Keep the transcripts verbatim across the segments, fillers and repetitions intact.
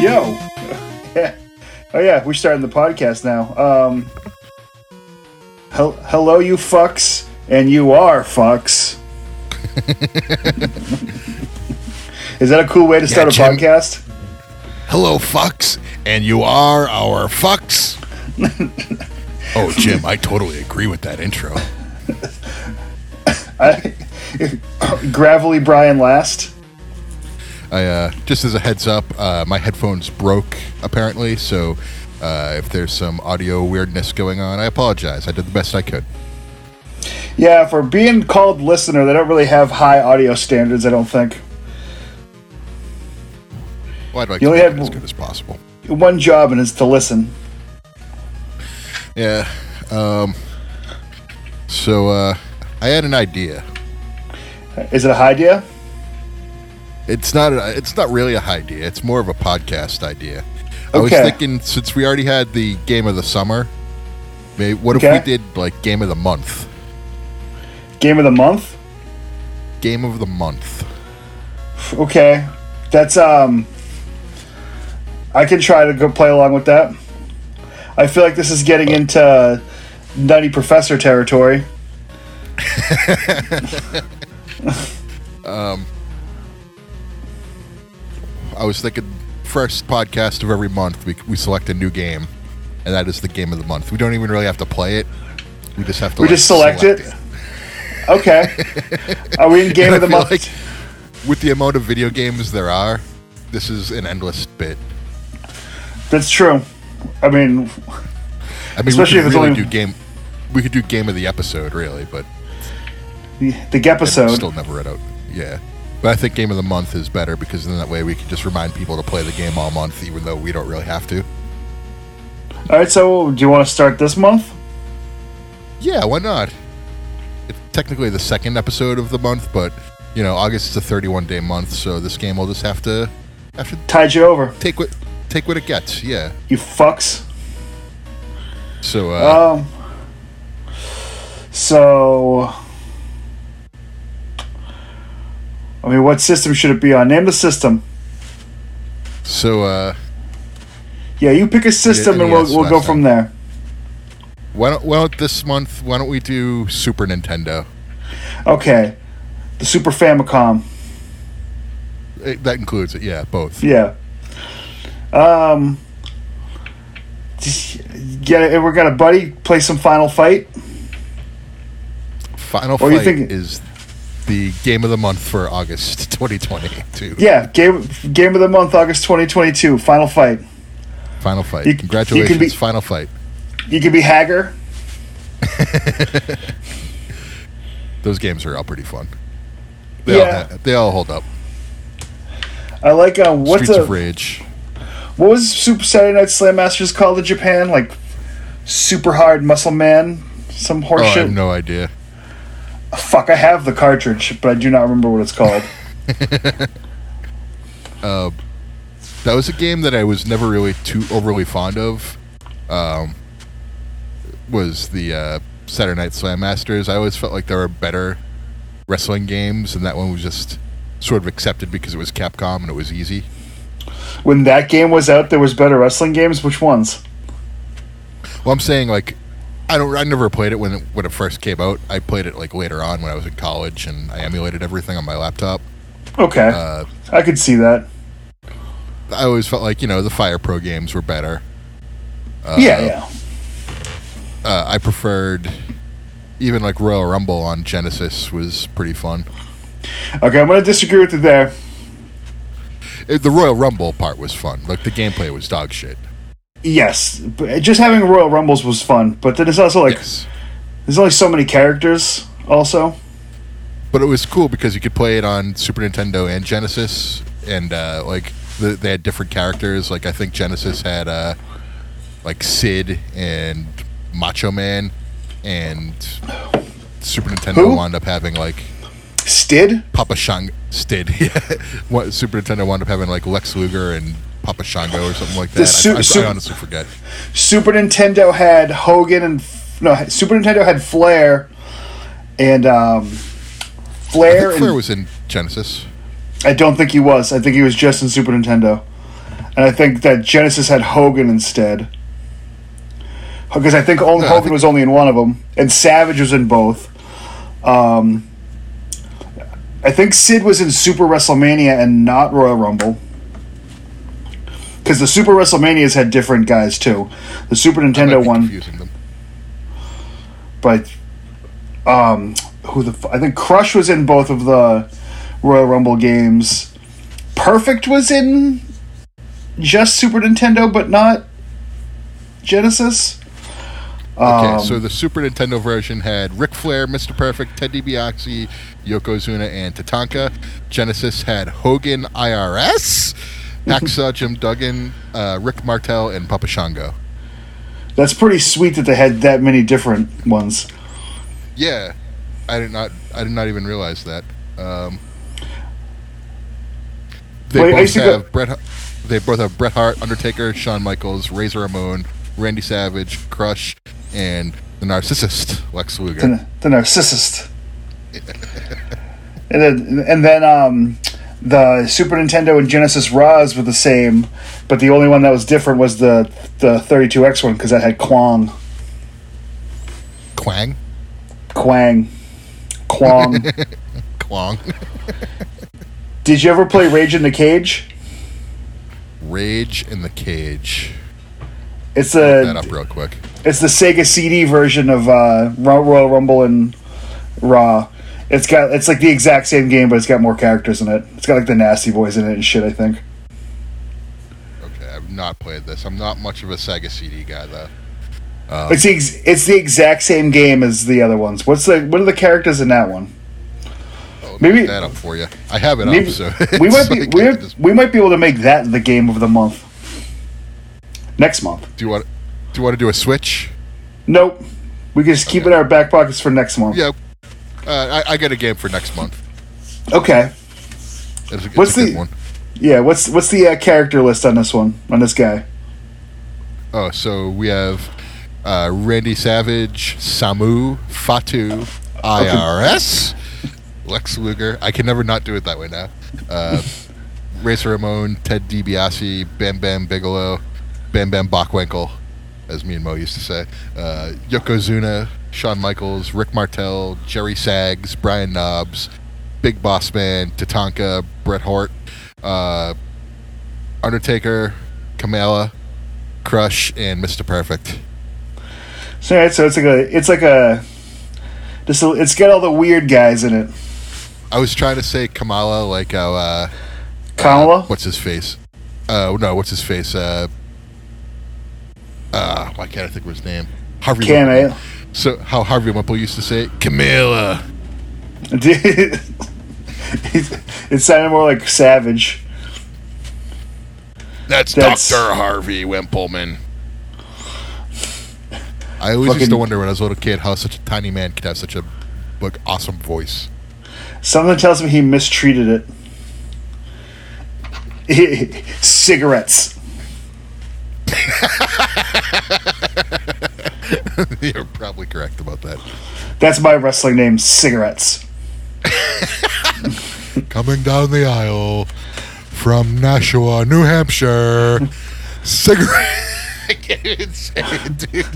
Yo. Oh, yeah, we're starting the podcast now. Um, he- hello, you fucks, and you are fucks. Is that a cool way to start yeah, Jim, a podcast? Hello, fucks, and you are our fucks. Oh, Jim, I totally agree with that intro. I, gravelly Brian last. I, uh, just as a heads up, uh, my headphones broke, apparently, so uh, if there's some audio weirdness going on, I apologize. I did the best I could. Yeah, for being called listener, they don't really have high audio standards, I don't think. Well, I'd like you to only have it as good as possible. One job, and it's to listen. Yeah. Um, so, uh, I had an idea. Is it a high idea? It's not a, it's not really a high idea. It's more of a podcast idea. Okay. I was thinking, since we already had the game of the summer, maybe, what okay. if we did, like, game of the month? Game of the month? Game of the month. Okay. That's, um... I can try to go play along with that. I feel like this is getting into Nutty Professor territory. um... I was thinking, first podcast of every month, we we select a new game, and that is the game of the month. We don't even really have to play it; we just have to. We like, just select, select it. it. Okay. Are we in game and of I the feel month? Like, with the amount of video games there are, this is an endless bit. That's true. I mean, I mean, especially we could if it's really only... do game. We could do game of the episode, really, but the, the episode still never read out. Yeah. But I think Game of the Month is better because then that way we can just remind people to play the game all month, even though we don't really have to. All right, so do you want to start this month? Yeah, why not? It's technically the second episode of the month, but, you know, August is a thirty-one day month, so this game will just have to... have to tide you over. Take what take what it gets, yeah. You fucks. So, uh... Um, so... I mean, what system should it be on? Name the system. So, uh... yeah, you pick a system yeah, and we'll we'll go from there. Why don't, why don't this month, why don't we do Super Nintendo? Okay. The Super Famicom. It, that includes it, yeah, both. Yeah. Um... Yeah, we're gonna, buddy, play some Final Fight. Final what Fight think- is... the game of the month for August twenty twenty-two. Yeah, game game of the month August twenty twenty-two. Final Fight. Final Fight. You, Congratulations, you be, Final Fight. You could be Hagger. Those games are all pretty fun. They yeah, all, they all hold up. I like uh, what's Streets a, of Rage. What was Super Saturday Night Slam Masters called in Japan? Like Super Hard Muscle Man, some horseshit. Oh, shit. I have no idea. Fuck, I have the cartridge, but I do not remember what it's called. uh, that was a game that I was never really too overly fond of. Um, was the uh, Saturday Night Slam Masters. I always felt like there were better wrestling games, and that one was just sort of accepted because it was Capcom and it was easy. When that game was out, there was better wrestling games? Which ones? Well, I'm saying, like, I don't. I never played it when it, when it first came out. I played it like later on when I was in college, and I emulated everything on my laptop. Okay, uh, I could see that. I always felt like you know the Fire Pro games were better. Uh, yeah, yeah. Uh, I preferred even like Royal Rumble on Genesis was pretty fun. Okay, I'm gonna disagree with you there. It, the Royal Rumble part was fun. Like the gameplay was dog shit. Yes, but just having Royal Rumbles was fun, but then it's also like yes. there's only so many characters also. But it was cool because you could play it on Super Nintendo and Genesis, and uh, like the, they had different characters. Like I think Genesis had uh, like Sid and Macho Man, and Super Nintendo Who? wound up having like Stid, Papa Shango, Stid. Yeah, Super Nintendo wound up having like Lex Luger and Papa Shango or something like that. Su- I, I, I honestly forget. Super Nintendo had Hogan and no. Super Nintendo had Flair and um, Flair. I think Flair and, was in Genesis. I don't think he was. I think he was just in Super Nintendo. And And I think that Genesis had Hogan instead. Because I think only, no, Hogan I think- was only in one of them. And Savage was in both. Um, I think Sid was in Super WrestleMania and not Royal Rumble. Because the Super WrestleManias had different guys, too. The Super Nintendo one. Them. But, um, who the... I think Crush was in both of the Royal Rumble games. Perfect was in just Super Nintendo, but not Genesis. Okay, um, so the Super Nintendo version had Ric Flair, Mister Perfect, Ted DiBiase, Yokozuna, and Tatanka. Genesis had Hogan, I R S, Hacksaw Jim Duggan, uh, Rick Martel, and Papa Shango. That's pretty sweet that they had that many different ones. Yeah, I did not. I did not even realize that. Um, they Wait, both have go- Bret. They both have Bret Hart, Undertaker, Shawn Michaels, Razor Ramon, Randy Savage, Crush, and the narcissist Lex Luger. The, the narcissist. and then, and then um, the Super Nintendo and Genesis Roz were the same, but the only one that was different was the the thirty-two X one because that had Kwang. Quang. Quang. Kwang. Kwang. Did you ever play Rage in the Cage? Rage in the Cage. It's a, that up real quick. It's the Sega C D version of uh, Royal Rumble and Raw. It's got it's like the exact same game, but it's got more characters in it. It's got like the Nasty Boys in it and shit, I think. Okay, I've not played this. I'm not much of a Sega C D guy though. Um, it's the ex- it's the exact same game as the other ones. What's the what are the characters in that one? Maybe that up for you. I have it maybe, up, so we might be like, we, have, just... we might be able to make that the game of the month. Next month. Do you want do you want to do a switch? Nope. We can just okay. keep it in our back pockets for next month. Yep. Yeah, uh, I, I got a game for next month. Okay. It's a, it's what's a good the one. Yeah? What's what's the uh, character list on this one on this guy? Oh, so we have uh, Randy Savage, Samu, Fatu, I R S. Okay. Lex Luger. I can never not do it that way now. Uh, Razor Ramon, Ted DiBiase, Bam Bam Bigelow, Bam Bam Bachwinkle, as me and Mo used to say. Uh, Yokozuna, Shawn Michaels, Rick Martel, Jerry Sags, Brian Knobbs, Big Boss Man, Tatanka, Bret Hart, uh, Undertaker, Kamala, Crush, and Mister Perfect. So, right, so it's like a... It's like a It's got all the weird guys in it. I was trying to say Kamala, like how... Uh, Kamala? Uh, what's his face? Uh, no, what's his face? Uh, uh, why can't I think of his name? Harvey Kamala. So how Harvey Whipple used to say it? Kamala. It sounded more like Savage. That's, That's Doctor Harvey Wimpleman. I always fucking used to wonder when I was a little kid how such a tiny man could have such a like awesome voice. Something tells me he mistreated it. He, cigarettes. You're probably correct about that. That's my wrestling name, Cigarettes. Coming down the aisle from Nashua, New Hampshire, Cigarettes. I can't even say it, dude.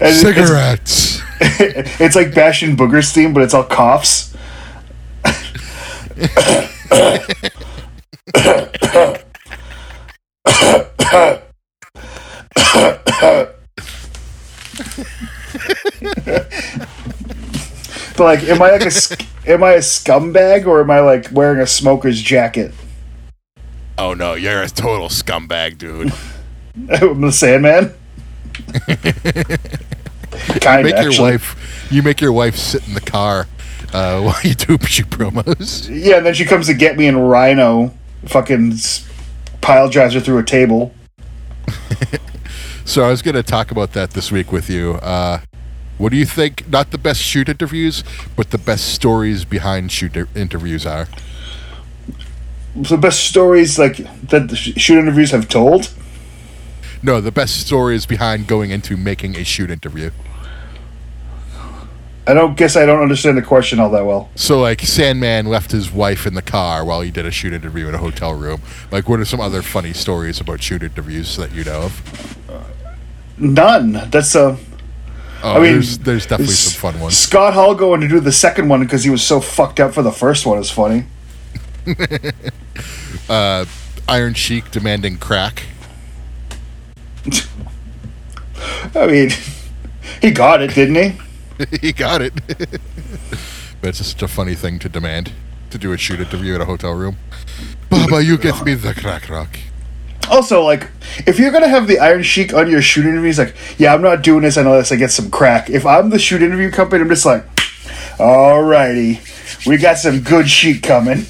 And Cigarettes. It's, it's like Bash and Booger's theme, but it's all coughs. But like, am I like a am I a scumbag or am I like wearing a smoker's jacket? Oh no, you're a total scumbag, dude. I'm the Sandman. Kind you make of, your wife, you make your wife sit in the car uh, while you do shoot promos. Yeah, and then she comes to get me and Rhino fucking pile drives her through a table. So I was going to talk about that this week with you. Uh, what do you think? Not the best shoot interviews, but the best stories behind shoot interviews are. The best stories like that the shoot interviews have told. No, the best stories behind going into making a shoot interview. I don't guess I don't understand the question all that well. So, like, Sandman left his wife in the car while he did a shoot interview in a hotel room. Like, what are some other funny stories about shoot interviews that you know of? Uh, none. That's a... Uh, oh, I mean, there's, there's definitely some fun ones. Scott Hall going to do the second one because he was so fucked up for the first one is funny. uh, Iron Sheik demanding crack. I mean, he got it, didn't he? He got it. But it's just a funny thing to demand, to do a shoot interview at a hotel room. Baba, you get me the crack rock. Also, like, if you're going to have the Iron Sheik on your shoot interview, he's like, yeah, I'm not doing this unless I get some crack. If I'm the shoot interview company, I'm just like, alrighty, we got some good Sheik coming.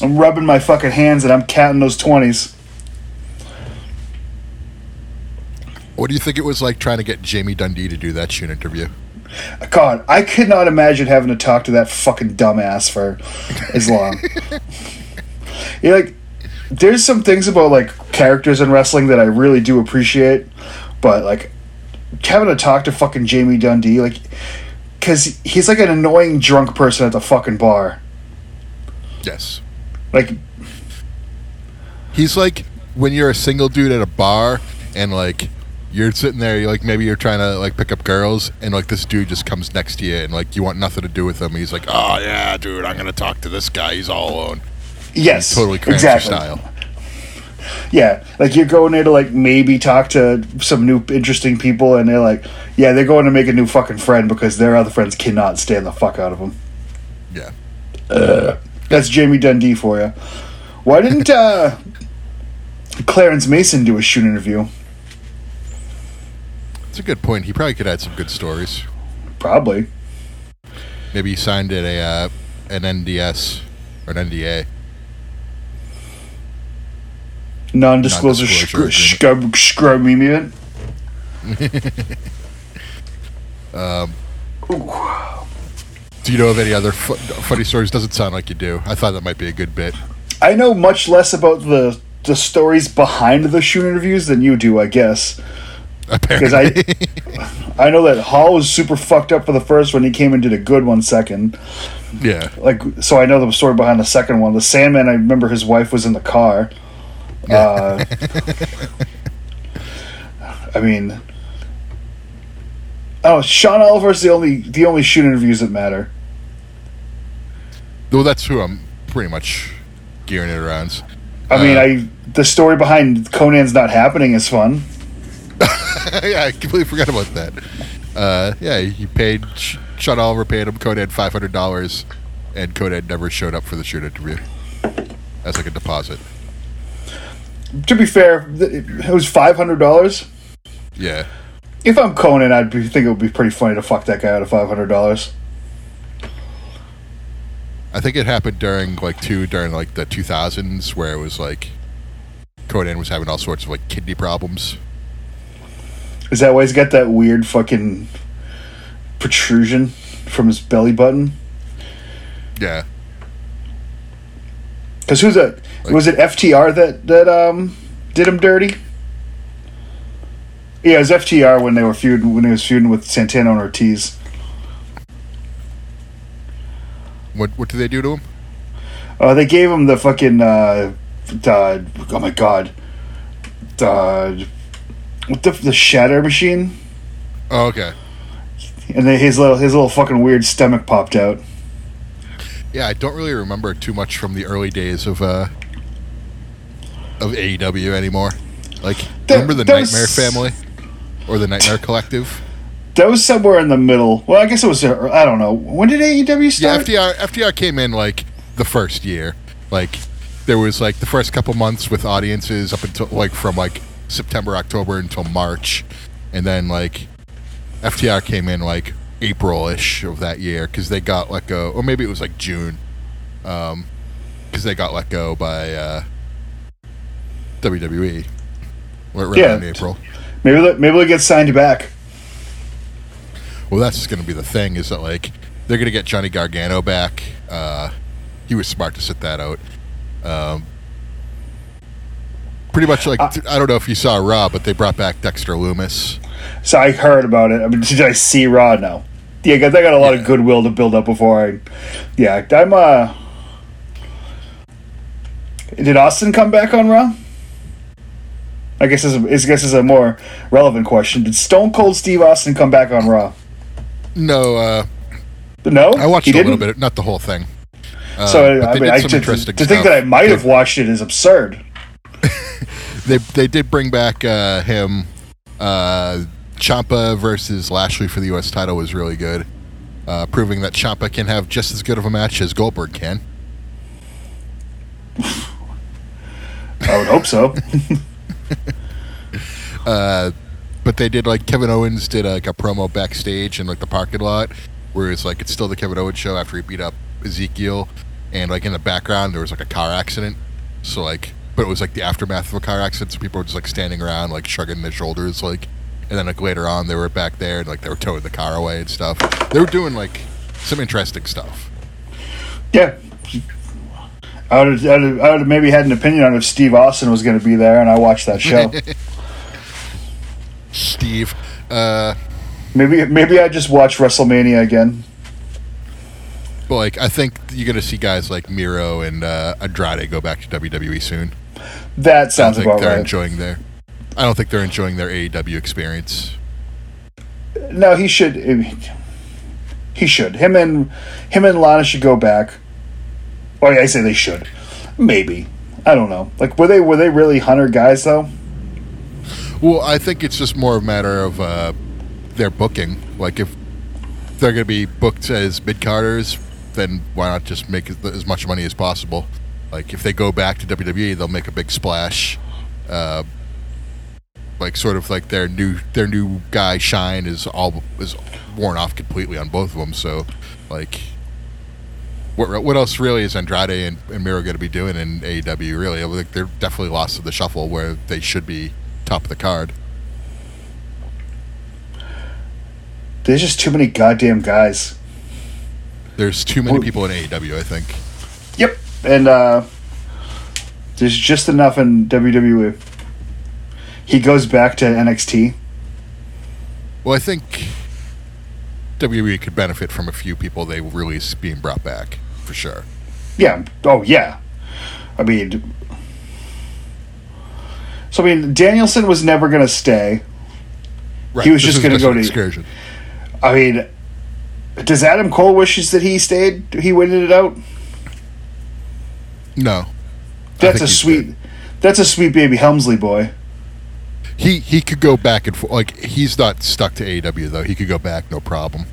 I'm rubbing my fucking hands and I'm counting those twenties. What do you think it was like trying to get Jamie Dundee to do that shoot interview? God, I could not imagine having to talk to that fucking dumbass for as long. You know, like, there's some things about, like, characters in wrestling that I really do appreciate, but, like, having to talk to fucking Jamie Dundee, like, because he's like an annoying drunk person at the fucking bar. Yes. Like, he's like when you're a single dude at a bar and, like, you're sitting there, you're like, maybe you're trying to, like, pick up girls, and, like, this dude just comes next to you, and, like, you want nothing to do with him, and he's like, oh, yeah, dude, I'm going to talk to this guy. He's all alone. Yes, totally cramps exactly. Your style. Yeah, like, you're going there to, like, maybe talk to some new interesting people, and they're like, yeah, they're going to make a new fucking friend because their other friends cannot stand the fuck out of them. Yeah. Uh, that's Jamie Dundee for you. Why didn't uh, Clarence Mason do a shoot interview? That's a good point. He probably could add some good stories. Probably. Maybe he signed at a uh, an N D S or an N D A. Non-disclosure scrum agreement. Um. Do you know of any other fu- funny stories? Doesn't sound like you do. I thought that might be a good bit. I know much less about the the stories behind the shoot interviews than you do, I guess. Because I I know that Hall was super fucked up for the first one. He came and did a good one second. Yeah. Like, so I know the story behind the second one. The Sandman, I remember his wife was in the car. Yeah. Uh, I mean, oh, Sean Oliver's the only the only shoot interviews that matter. Well, that's who I'm pretty much gearing it around. I uh, mean, I the story behind Conan's not happening is fun. Yeah, I completely forgot about that. Uh, yeah, he paid, Sean Oliver paid him, Conan five hundred dollars, and Conan never showed up for the shoot interview. That's like a deposit. To be fair, it was five hundred dollars? Yeah. If I'm Conan, I'd be, think it would be pretty funny to fuck that guy out of five hundred dollars. I think it happened during, like, two, during, like, the two thousands, where it was, like, Conan was having all sorts of, like, kidney problems. Is that why he's got that weird fucking protrusion from his belly button? Yeah. Because who's that? Like, was it F T R that, that um did him dirty? Yeah, it was F T R when they were feuding when he was feuding with Santana and Ortiz. What what did they do to him? Uh, they gave him the fucking uh, uh oh my god, uh. What the the shatter machine? Oh, okay. And then his little his little fucking weird stomach popped out. Yeah, I don't really remember too much from the early days of uh, of A E W anymore. Like, that, remember the Nightmare was, Family or the Nightmare Collective? That was somewhere in the middle. Well, I guess it was. I don't know. When did A E W start? Yeah, F D R F D R came in like the first year. Like, there was like the first couple months with audiences up until like from like. September, October until March, and then like F T R came in like April-ish of that year because they got let go, or maybe it was like June, because um, they got let go by uh, W W E. Right, right yeah, in April. Maybe they, maybe they get signed back. Well, that's going to be the thing is that like they're going to get Johnny Gargano back. Uh, he was smart to sit that out. Um, Pretty much like, uh, I don't know if you saw Raw, but they brought back Dexter Loomis. So I heard about it. I mean, did I see Raw? No. Yeah, because I got a lot yeah. of goodwill to build up before I... Yeah, I'm... Uh... Did Austin come back on Raw? I guess this is, I guess this is a more relevant question. Did Stone Cold Steve Austin come back on Raw? No. Uh, no? I watched he a didn't? little bit. Not the whole thing. Uh, so I mean, I to, to think that I might have watched it is absurd. They they did bring back uh, him. Uh, Ciampa versus Lashley for the U S title was really good, uh, proving that Ciampa can have just as good of a match as Goldberg can. I would hope so. uh, but they did like Kevin Owens did like a promo backstage in like the parking lot, where it's like it's still the Kevin Owens show after he beat up Ezekiel, and like in the background there was like a car accident, so like but it was like the aftermath of a car accident, so people were just like standing around like shrugging their shoulders like, and then like later on they were back there and like they were towing the car away and stuff. They were doing like some interesting stuff. Yeah. I would have, I would have, I would have maybe had an opinion on if Steve Austin was going to be there, and I watched that show. Steve. Uh, maybe maybe I just watch WrestleMania again. Well, like, I think you're going to see guys like Miro and uh, Andrade go back to W W E soon. That sounds about right. I don't think they're right. enjoying their, I don't think they're enjoying their A E W experience. No, he should. He should. Him and him and Lana should go back. Or I say they should. Maybe. I don't know. Like, were they were they really Hunter guys, though? Well, I think it's just more a matter of uh, their booking. Like, if they're going to be booked as mid-carders, then why not just make as much money as possible? Like, if they go back to W W E, they'll make a big splash. Uh, like, sort of like their new their new guy shine is all is worn off completely on both of them. So, like... What what else really is Andrade and, and Miro going to be doing in A E W? Really, I think they're definitely lost to the shuffle where they should be top of the card. There's just too many goddamn guys. There's too many people in A E W, I think. Yep, and uh, there's just enough in W W E. He goes back to N X T. Well, I think W W E could benefit from a few people they release being brought back. For sure. Yeah. Oh, yeah. I mean... So, I mean, Danielson was never going to stay. Right. He was this just going to go to... Excursion. I mean, does Adam Cole wishes that he stayed? He waited it out? No. That's a sweet... Dead. That's a sweet baby Helmsley boy. He he could go back and forth. Like, he's not stuck to A E W, though. He could go back, no problem.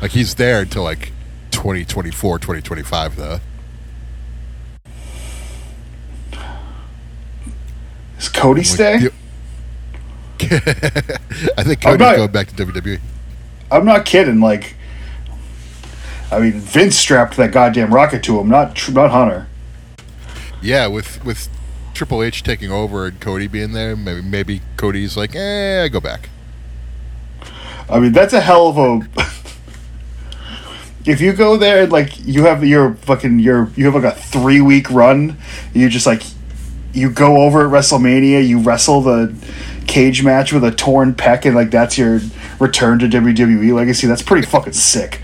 Like, he's there until, like... twenty twenty-four, twenty twenty-five, though. Is Cody stay? You... I think Cody's not, going back to W W E. I'm not kidding. Like, I mean, Vince strapped that goddamn rocket to him, not not Hunter. Yeah, with with Triple H taking over and Cody being there, maybe maybe Cody's like, eh, I go back. I mean, that's a hell of a. If you go there and like you have your fucking your you have like a three week run, you just like you go over at WrestleMania, you wrestle the cage match with a torn pec, and like that's your return to W W E legacy. That's pretty fucking sick.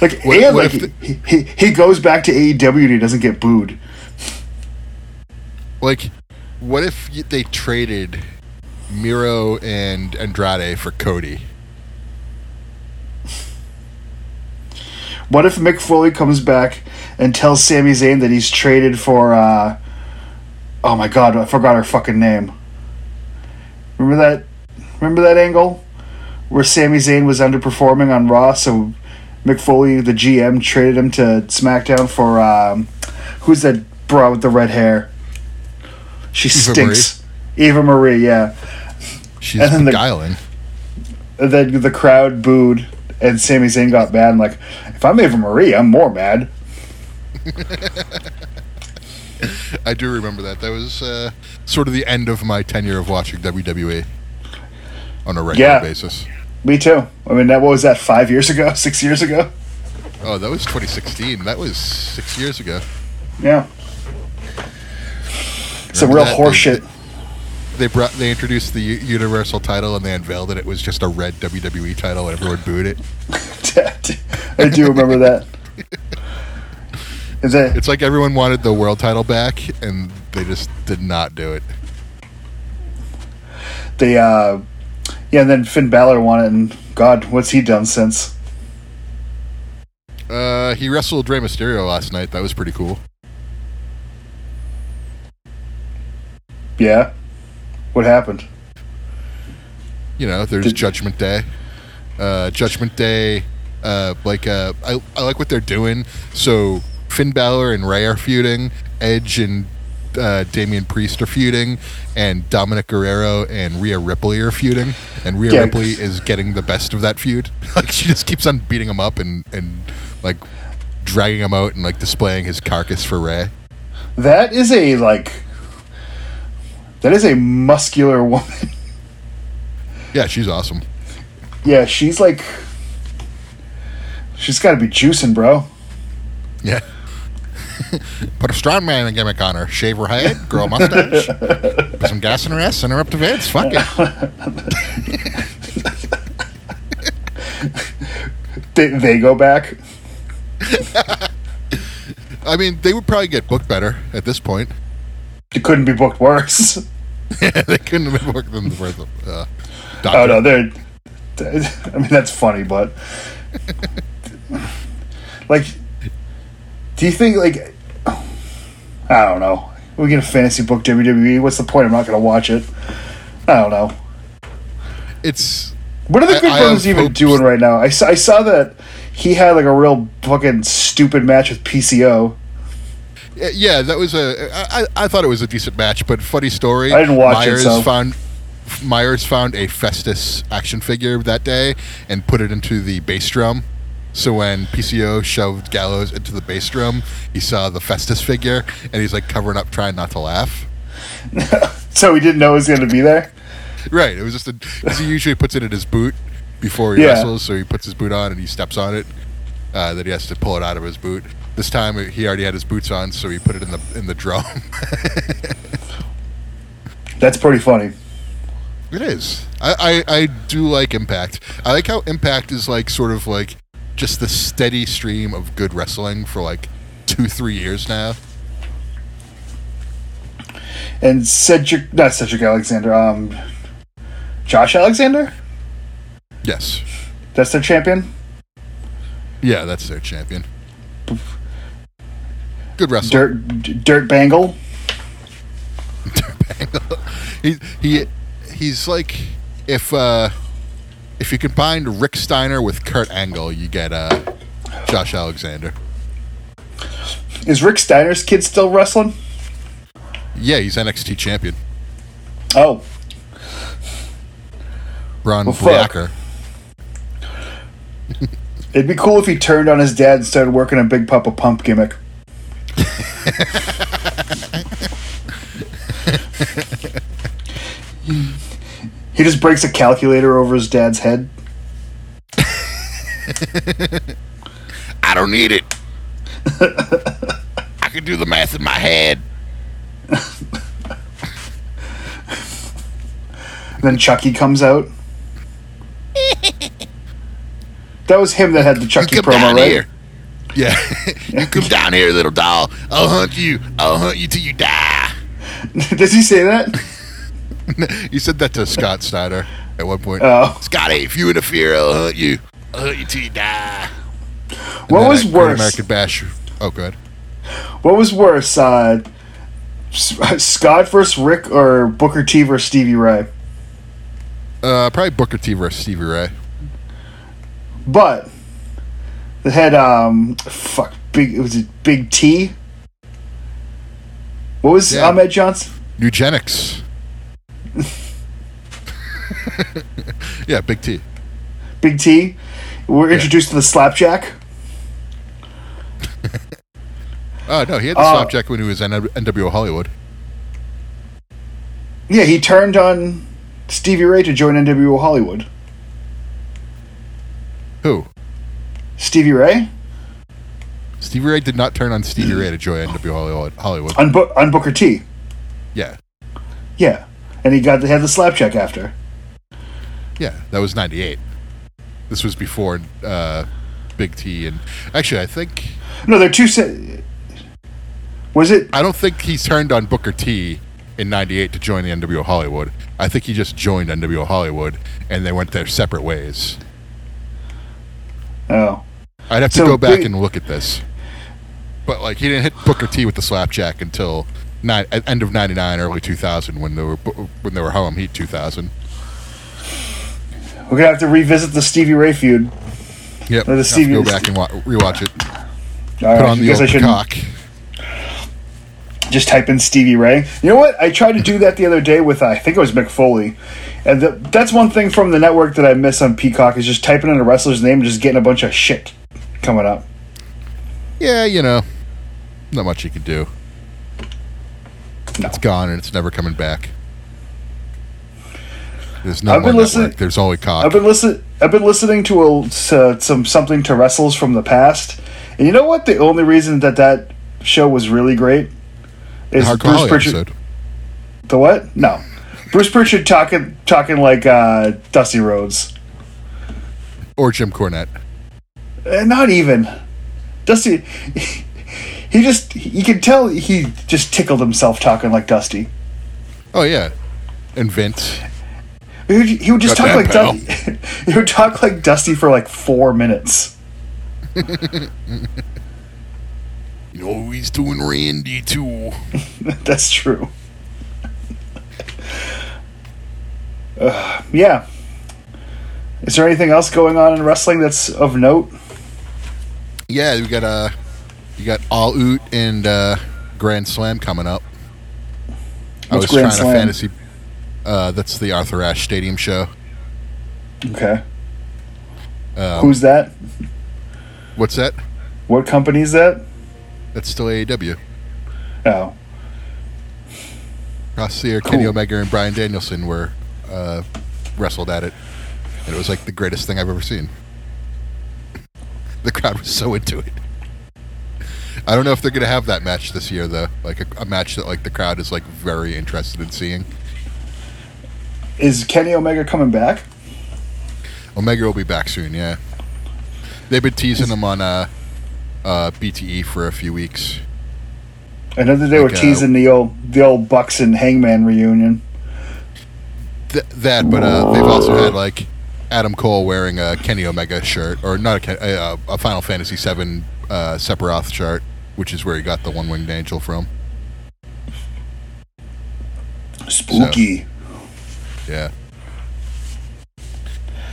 Like what, and what like the, he, he he goes back to A E W and he doesn't get booed. Like, what if they traded Miro and Andrade for Cody? What if Mick Foley comes back and tells Sami Zayn that he's traded for, uh... Oh my god, I forgot her fucking name. Remember that? Remember that angle? Where Sami Zayn was underperforming on Raw, so Mick Foley, the G M, traded him to SmackDown for, um... Who's that bra with the red hair? She Eva stinks. Marie. Eva Marie, yeah. She's beguiling. And then the, the crowd booed. And Sami Zayn got mad and like, if I'm Eva Marie, I'm more mad. I do remember that. That was uh, sort of the end of my tenure of watching W W E on a regular yeah, basis. Me too. I mean, that what was that, five years ago? Six years ago? Oh, that was twenty sixteen. That was six years ago. Yeah. It's remember a real horseshit. they brought they introduced the Universal title and they unveiled it. It was just a red W W E title and everyone booed it. I do remember that. Is that. It's like everyone wanted the world title back and they just did not do it. They, uh, yeah, and then Finn Balor won it, and God, what's he done since? Uh, he wrestled Rey Mysterio last night. That was pretty cool. Yeah? What happened? You know, there's Did- Judgment Day. Uh, Judgment Day, uh, like, uh, I, I like what they're doing. So, Finn Balor and Rey are feuding. Edge and uh, Damian Priest are feuding. And Dominic Guerrero and Rhea Ripley are feuding. And Rhea yeah. Ripley is getting the best of that feud. Like, she just keeps on beating him up and, and like, dragging him out and, like, displaying his carcass for Rey. That is a, like... That is a muscular woman. Yeah, she's awesome. Yeah, she's like... She's got to be juicing, bro. Yeah. Put a strong man gimmick on her. Shave her head, grow a mustache, put some gas in her ass, send her up to Vince. Fuck it. they, they go back? I mean, they would probably get booked better at this point. They couldn't be booked worse. Yeah, they couldn't have been booked than the first uh, doctor. Oh, no, they're... I mean, that's funny, but... Like, do you think, like... I don't know. We get a fantasy book W W E. What's the point? I'm not going to watch it. I don't know. It's... What are the Good I, Brothers I even hopes. doing right now? I saw, I saw that he had, like, a real fucking stupid match with P C O. Yeah, that was a... I, I thought it was a decent match, but funny story. I didn't watch Myers it, so... Found, Myers found a Festus action figure that day and put it into the bass drum. So when P C O shoved Gallows into the bass drum, he saw the Festus figure, and he's, like, covering up, trying not to laugh. So he didn't know it was going to be there? Right. It was just a... Because he usually puts it in his boot before he yeah. wrestles, so he puts his boot on and he steps on it. Uh, that he has to pull it out of his boot. This time he already had his boots on, so he put it in the in the drum. That's pretty funny. It is. I, I, I do like Impact. I like how Impact is like sort of like just the steady stream of good wrestling for like two, three years now. And Cedric, not Cedric Alexander, um, Josh Alexander? Yes. That's their champion? Yeah, that's their champion. Good wrestler. Dirt, Dirt Bangle. Dirt Bangle. He he he's like if uh, if you combined Rick Steiner with Kurt Angle, you get uh, Josh Alexander. Is Rick Steiner's kid still wrestling? Yeah, he's N X T champion. Oh. Ron well, Briaker. It'd be cool if he turned on his dad and started working a Big Papa Pump gimmick. He just breaks a calculator over his dad's head. I don't need it. I can do the math in my head. Then Chucky comes out. That was him that had the Chucky promo, right? Here. Yeah. You come down here, little doll. I'll hunt you. I'll hunt you till you die. Does he say that? He said that to Scott Snyder at one point. Oh. Scotty, if you interfere, I'll hunt you. I'll hunt you till you die. And what was worse? American Bash. Oh, good. What was worse? Uh, Scott versus Rick or Booker T versus Stevie Ray? Uh, probably Booker T versus Stevie Ray. But they had um fuck big it was it Big T. What was yeah. Ahmed Johnson? Eugenics. Yeah, Big T. Big T. We're yeah. introduced to the slapjack. Oh no, he had the uh, slapjack when he was in N W O Hollywood. Yeah, he turned on Stevie Ray to join N W O Hollywood. Who? Stevie Ray? Stevie Ray did not turn on Stevie Ray to join N W O Hollywood. On, Bo- on Booker T? Yeah. Yeah. and he got they had the slap check after. Yeah, that was ninety-eight. This was before uh, Big T, and actually, I think no, they're two. Se- was it? I don't think he turned on Booker T in ninety-eight to join the N W O Hollywood. I think he just joined N W O Hollywood, and they went their separate ways. Oh, I'd have to so, go back we, and look at this. But like, he didn't hit Booker T with the slapjack until nine, at end of ninety-nine, early two thousand, when they were when they were Harlem Heat two thousand. We're gonna have to revisit the Stevie Ray feud. Yep, the Stevie- have to go back and wa- rewatch it. All right, put on the old cock. Just type in Stevie Ray. You know what? I tried to do that the other day with, I think it was Mick Foley. And the, that's one thing from the network that I miss on Peacock is just typing in a wrestler's name and just getting a bunch of shit coming up. Yeah, you know, not much you can do. No. It's gone and it's never coming back. There's no I've more been network. Listen- There's only cock. I've been, listen- I've been listening to, a, to some something to wrestles from the past. And you know what? The only reason that that show was really great is Bruce Holly Pritchard episode. The what? No, Bruce Pritchard talking talking like uh, Dusty Rhodes or Jim Cornette. Uh, not even Dusty. He just you can tell he just tickled himself talking like Dusty. Oh yeah, and Vince. He would, he would just Got talk like pal. Dusty. He would talk like Dusty for like four minutes. You know, he's doing Randy, too. That's true. uh, yeah. Is there anything else going on in wrestling that's of note? Yeah, you got uh, you got All Out and uh, Grand Slam coming up. What's I was Grand trying Slam? To fantasy... Uh, that's the Arthur Ashe Stadium show. Okay. Um, Who's that? What's that? What company is that? That's still A E W. Oh. Ross Sear, cool. Kenny Omega, and Bryan Danielson were uh, wrestled at it. And it was like the greatest thing I've ever seen. The crowd was so into it. I don't know if they're going to have that match this year, though. Like a, a match that like the crowd is like very interested in seeing. Is Kenny Omega coming back? Omega will be back soon, yeah. They've been teasing is- him on... Uh, Uh, B T E for a few weeks. I know that they like, were teasing uh, the old the old Bucks and Hangman reunion. Th- that, but uh, they've also had like Adam Cole wearing a Kenny Omega shirt, or not a, a, a Final Fantasy seven uh, Sephiroth shirt, which is where he got the One Winged Angel from. Spooky. So, yeah.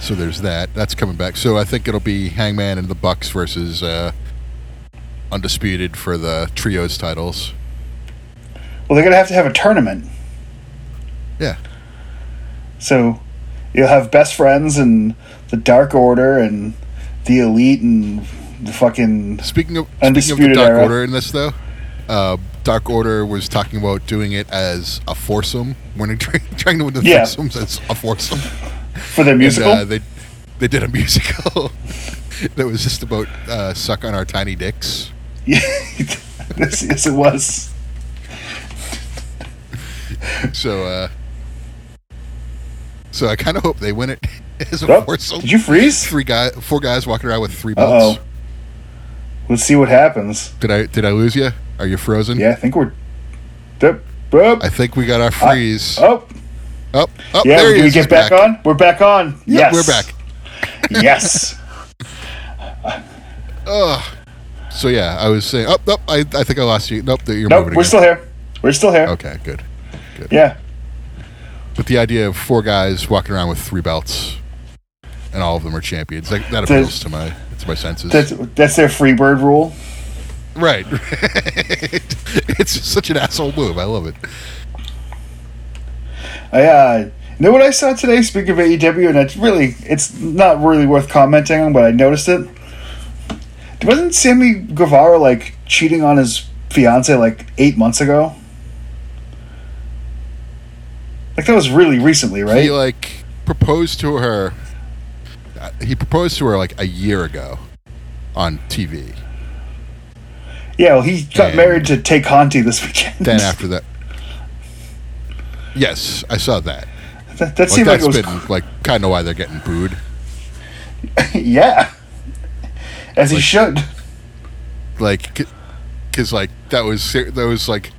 So there's that. That's coming back. So I think it'll be Hangman and the Bucks versus. Uh, Undisputed for the trios titles. Well, they're gonna have to have a tournament. Yeah. So you'll have Best Friends and the Dark Order and the Elite and the fucking speaking of Undisputed speaking of the Dark era. Order in this though, uh, Dark Order was talking about doing it as a foursome when trying trying to win the yeah. threesomes as a foursome for their musical. And, uh, they they did a musical that was just about uh, suck on our tiny dicks. Yeah, yes, yes, it was. So, uh, so I kind of hope they win it as a oh, foursome. Did you freeze? Three guy, four guys walking around with three belts. Uh-oh. Let's see what happens. Did I did I lose you? Are you frozen? Yeah, I think we're. Dip, I think we got our freeze. I, oh, oh, oh! Yeah, there we, he is. We get back, back on. We're back on. Yep, yes, we're back. Yes. Oh. So yeah, I was saying. Oh, nope. I, I think I lost you. Nope, you're nope, moving. Nope, we're again. Still here. We're still here. Okay, good. Good. Yeah. But the idea of four guys walking around with three belts, and all of them are champions. Like, that appeals that's, to my to my senses. That's, that's their Freebird rule. Right. It's such an asshole move. I love it. I uh, you know what I saw today. Speaking of A E W, and it's really it's not really worth commenting on, but I noticed it. Wasn't Sammy Guevara, like, cheating on his fiancée, like, eight months ago? Like, that was really recently, right? He, like, proposed to her... He proposed to her, like, a year ago on T V. Yeah, well, he got and married to Tay Conti this weekend. Then after that... Yes, I saw that. That, that seemed like, that's like it was been, like kind of why they're getting booed. Yeah, as like, he should. Like, because like that was that was like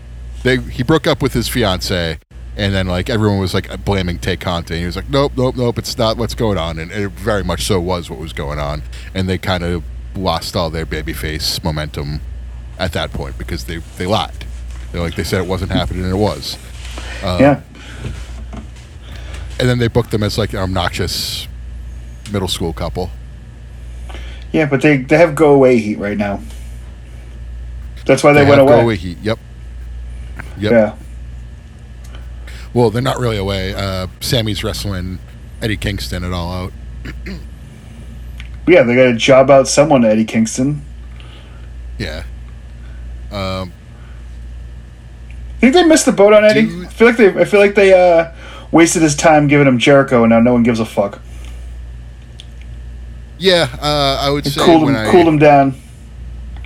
they he broke up with his fiance, and then like everyone was like blaming Tay Conte, and he was like, nope, nope, nope, it's not what's going on, and it very much so was what was going on, and they kind of lost all their babyface momentum at that point because they they lied. They like they said it wasn't happening, and it was. Um, yeah. And then they booked them as like an obnoxious middle school couple. Yeah, but they, they have go away heat right now. That's why they, they went have away. Go away heat. Yep. Yep. Yeah. Well, they're not really away. Uh, Sammy's wrestling Eddie Kingston at All Out. Yeah, they got to job out someone to Eddie Kingston. Yeah. Um. I think they missed the boat on Eddie. You, I feel like they. I feel like they. Uh, Wasted his time giving him Jericho, and now no one gives a fuck. Yeah, uh, I would it say cooled when him, I, cooled him down.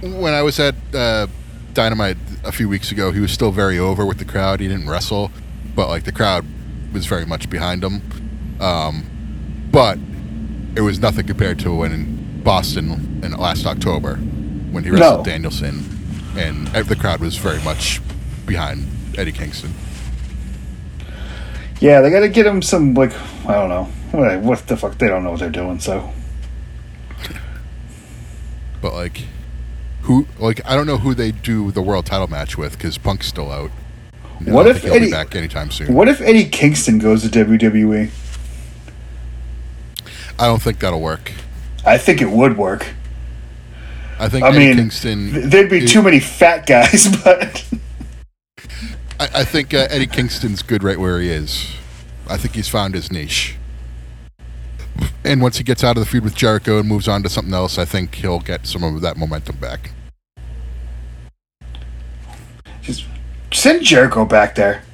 When I was at uh, Dynamite a few weeks ago, he was still very over with the crowd. He didn't wrestle, but like the crowd was very much behind him. Um, but it was nothing compared to when in Boston in last October when he wrestled no. Danielson, and the crowd was very much behind Eddie Kingston. Yeah, they got to get him some, like, I don't know. What, what the fuck? They don't know what they're doing, so. But, like, who, like, I don't know who they do the world title match with because Punk's still out. And what I don't if think he'll Eddie, be back anytime soon. What if Eddie Kingston goes to W W E? I don't think that'll work. I think it would work. I think I Eddie mean, Kingston. Th- there'd be it, too many fat guys, but. I think uh, Eddie Kingston's good right where he is. I think he's found his niche. And once he gets out of the feud with Jericho and moves on to something else, I think he'll get some of that momentum back. Just send Jericho back there.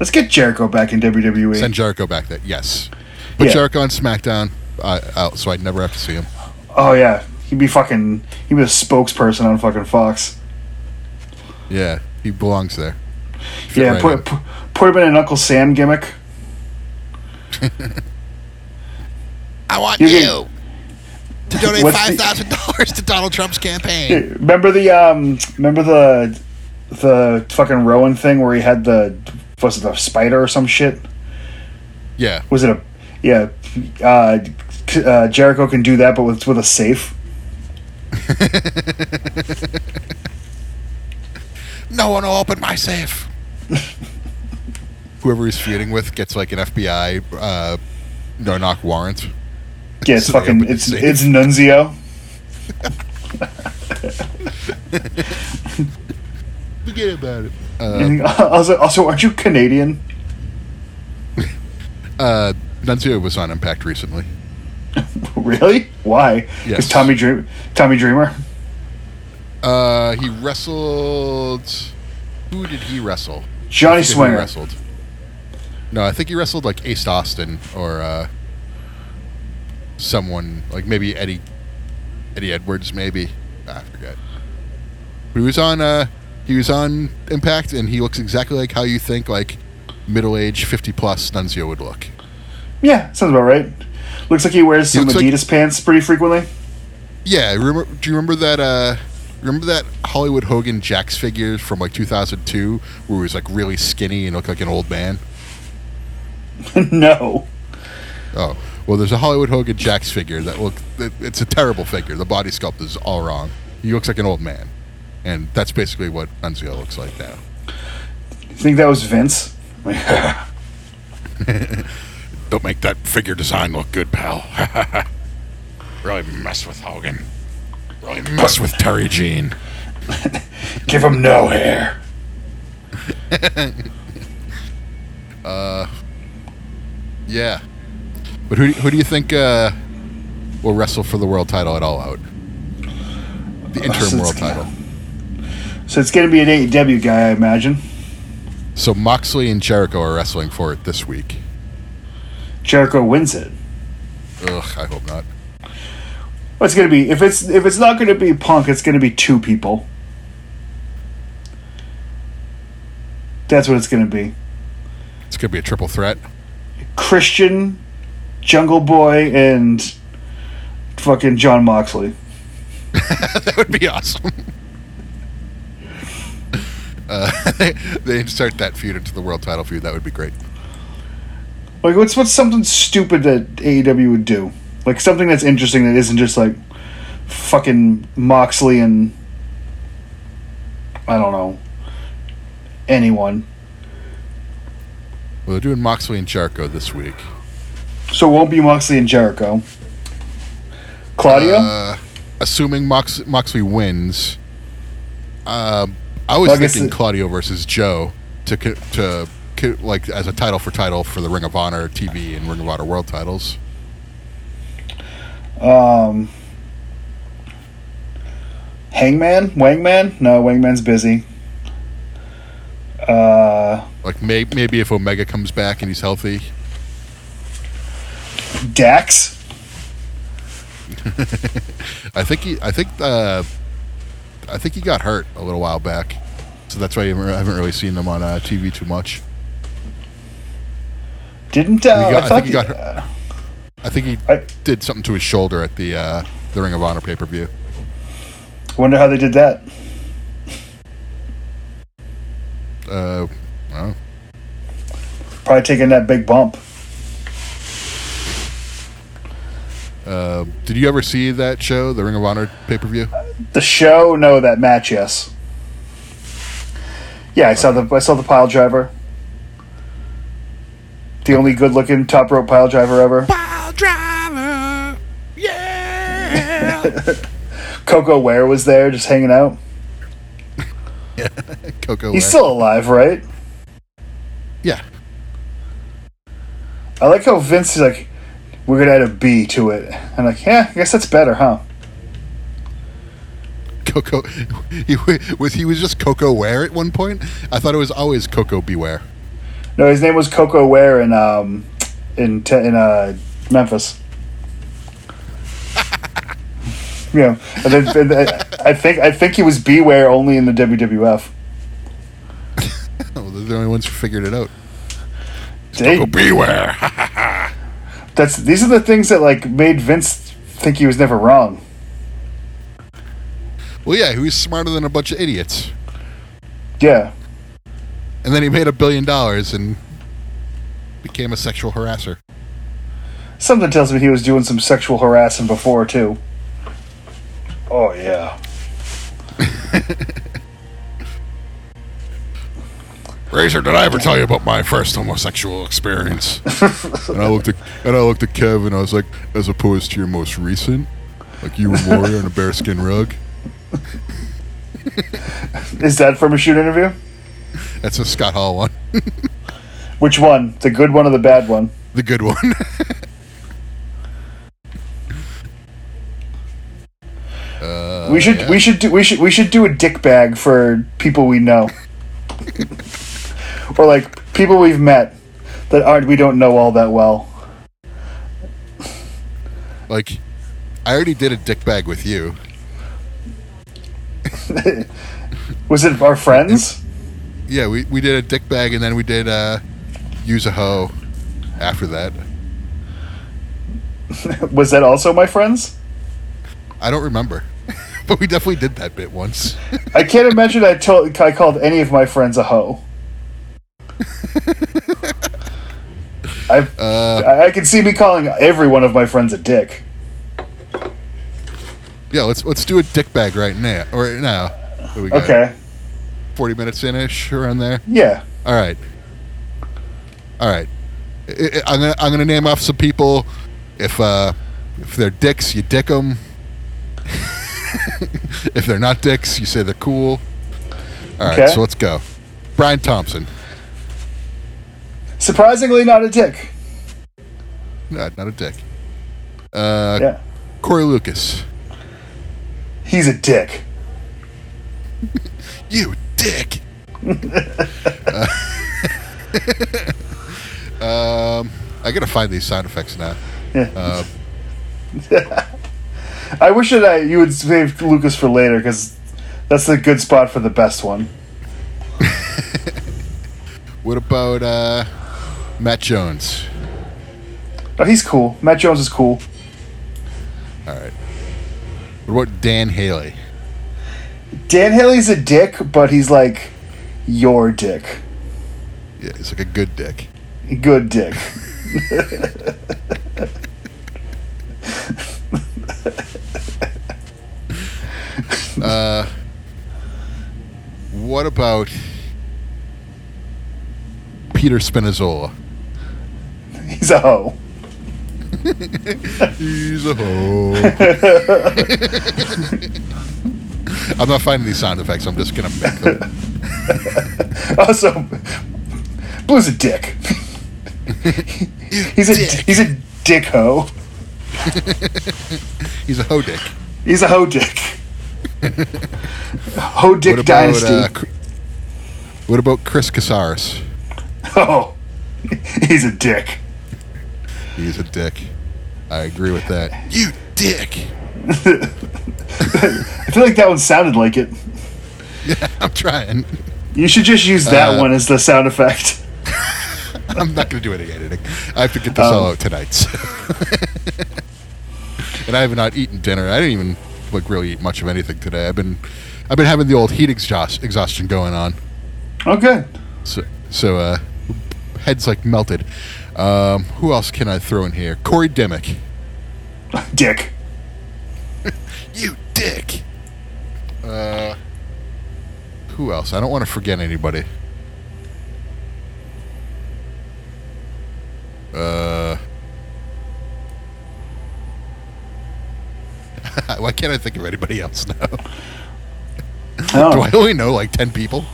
Let's get Jericho back in W W E. Send Jericho back there, yes. Put yeah. Jericho on SmackDown uh, out so I'd never have to see him. Oh, yeah. He'd be fucking... He'd be a spokesperson on fucking Fox. Yeah, he belongs there. Fit yeah, right put, put put him in an Uncle Sam gimmick. I want you, you to donate five thousand dollars to Donald Trump's campaign. Remember the um, remember the the fucking Rowan thing where he had the was it the spider or some shit? Yeah, was it a yeah? Uh, uh, Jericho can do that, but with with a safe. No one will open my safe. Whoever he's feuding with gets like an F B I uh, no-knock warrant. Yeah, it's so fucking it's it's Nunzio. Forget about it. Um, also, also, aren't you Canadian? Uh, Nunzio was on Impact recently. Really? Why? Yes. Is Tommy Dream- Tommy Dreamer? Uh, he wrestled. Who did he wrestle? Johnny Swinger. Wrestled. No, I think he wrestled like Ace Austin or uh, someone like maybe Eddie, Eddie Edwards, maybe ah, I forget. But he was on. Uh, he was on Impact, and he looks exactly like how you think like middle-aged, fifty-plus Nunzio would look. Yeah, sounds about right. Looks like he wears some he Adidas like, pants pretty frequently. Yeah, remember, do you remember that? Uh, Remember that Hollywood Hogan Jax figure from like two thousand two where he was like really skinny and looked like an old man? No. Oh. Well, there's a Hollywood Hogan Jax figure that look. It's a terrible figure. The body sculpt is all wrong. He looks like an old man. And that's basically what Nunzio looks like now. You think that was Vince? Don't make that figure design look good, pal. Really mess with Hogan. Really mess with Terry Jean. Give him no hair. uh, yeah. But who do, who do you think uh, will wrestle for the world title at All Out? The interim uh, so world title. So it's going to be an A E W guy, I imagine. So Moxley and Jericho are wrestling for it this week. Jericho wins it. Ugh, I hope not. Well, it's gonna be if it's if it's not gonna be Punk, it's gonna be two people. That's what it's gonna be. It's going to be a triple threat. Christian, Jungle Boy, and fucking John Moxley. That would be awesome. Uh, they, they insert that feud into the world title feud. That would be great. Like, what's what's something stupid that A E W would do? Like, something that's interesting that isn't just, like, fucking Moxley and, I don't know, anyone. Well, they're doing Moxley and Jericho this week. So it won't be Moxley and Jericho. Claudio? Uh, assuming Mox, Moxley wins. Uh, I was well, I thinking it- Claudio versus Joe to... to like as a title for title for the Ring of Honor T V and Ring of Honor World titles. Um, Hangman? Wangman? No, Wangman's busy. Uh, like may- maybe if Omega comes back and he's healthy. Dax? I think he. I think. Uh, I think he got hurt a little while back, so that's why I haven't really seen him on uh, T V too much. Didn't uh, got, I, I, think he, he got, uh, I think he I, did something to his shoulder at the uh, the Ring of Honor pay per view. I wonder how they did that. Uh, I don't know. Probably taking that big bump. Uh, did you ever see that show, the Ring of Honor pay per view? The show, no, that match, yes. Yeah, I saw the I saw the pile driver. The only good-looking top rope pile driver ever. Pile driver, yeah. Coco Ware was there, just hanging out. Yeah, Coco Ware. He's still alive, right? Yeah. I like how Vince is like, "We're gonna add a B to it." I'm like, "Yeah, I guess that's better, huh?" Coco, he was he was just Coco Ware at one point. I thought it was always Coco Beware. No, his name was Coco Ware in um, in te- in uh, Memphis. Yeah, and then, and then, I think I think he was Beware only in the W W F. Well, they're the only ones who figured it out. They, Coco Beware. That's these are the things that like made Vince think he was never wrong. Well, yeah, he was smarter than a bunch of idiots. Yeah. And then he made a billion dollars and became a sexual harasser. Something tells me he was doing some sexual harassing before, too. Oh, yeah. Razor, did I ever tell you about my first homosexual experience? and I looked at and I looked at Kev and I was like, as opposed to your most recent? Like you were Warrior on a bearskin rug? Is that from a shoot interview? That's a Scott Hall one. Which one? The good one or the bad one? The good one. uh, we should yeah. we should do we should we should do a dick bag for people we know. Or like people we've met that aren't we don't know all that well. Like I already did a dick bag with you. Was it our friends? Yeah, we, we did a dick bag, and then we did uh, use a hoe after that. Was that also my friends? I don't remember, but we definitely did that bit once. I can't imagine I told I called any of my friends a hoe. I uh, I can see me calling every one of my friends a dick. Yeah, let's let's do a dick bag right now. Right now. We got okay. forty minutes in-ish around there? Yeah. All right. All right. I, I, I'm going I'm to name off some people. If uh, if they're dicks, you dick them. If they're not dicks, you say they're cool. All okay. right, so let's go. Brian Thompson. Surprisingly not a dick. No, not a dick. Uh, yeah. Corey Lucas. He's a dick. You dick. uh, um, I gotta find these sound effects now. Yeah. Um, I wish that I, you would save Lucas for later because that's a good spot for the best one. What about uh, Matt Jones. Oh, he's cool. Matt Jones is cool. All right. What about Dan Haley? Dan Haley's a dick, but he's like your dick. Yeah, he's like a good dick. Good dick. uh, what about Peter Spinazzola? He's a hoe. He's a hoe. I'm not finding these sound effects. I'm just gonna make them. Also, Blue's a dick. he's a dick. He's a dick hoe. He's a hoe dick. He's a hoe dick. Hoe dick what about, dynasty. Uh, what about Chris Casares? Oh, he's a dick. He's a dick. I agree with that. You dick. I feel like that one sounded like it. Yeah, I'm trying. You should just use that uh, one as the sound effect. I'm not going to do any editing. I have to get this um, all out tonight. So. And I have not eaten dinner. I didn't even like really eat much of anything today. I've been, I've been having the old heat exhaust, exhaustion going on. Okay. So, so uh, head's like melted. Um, who else can I throw in here? Corey Dimick. Dick. You dick. Uh, who else? I don't want to forget anybody. Uh, why can't I think of anybody else now? I Do I only know like ten people?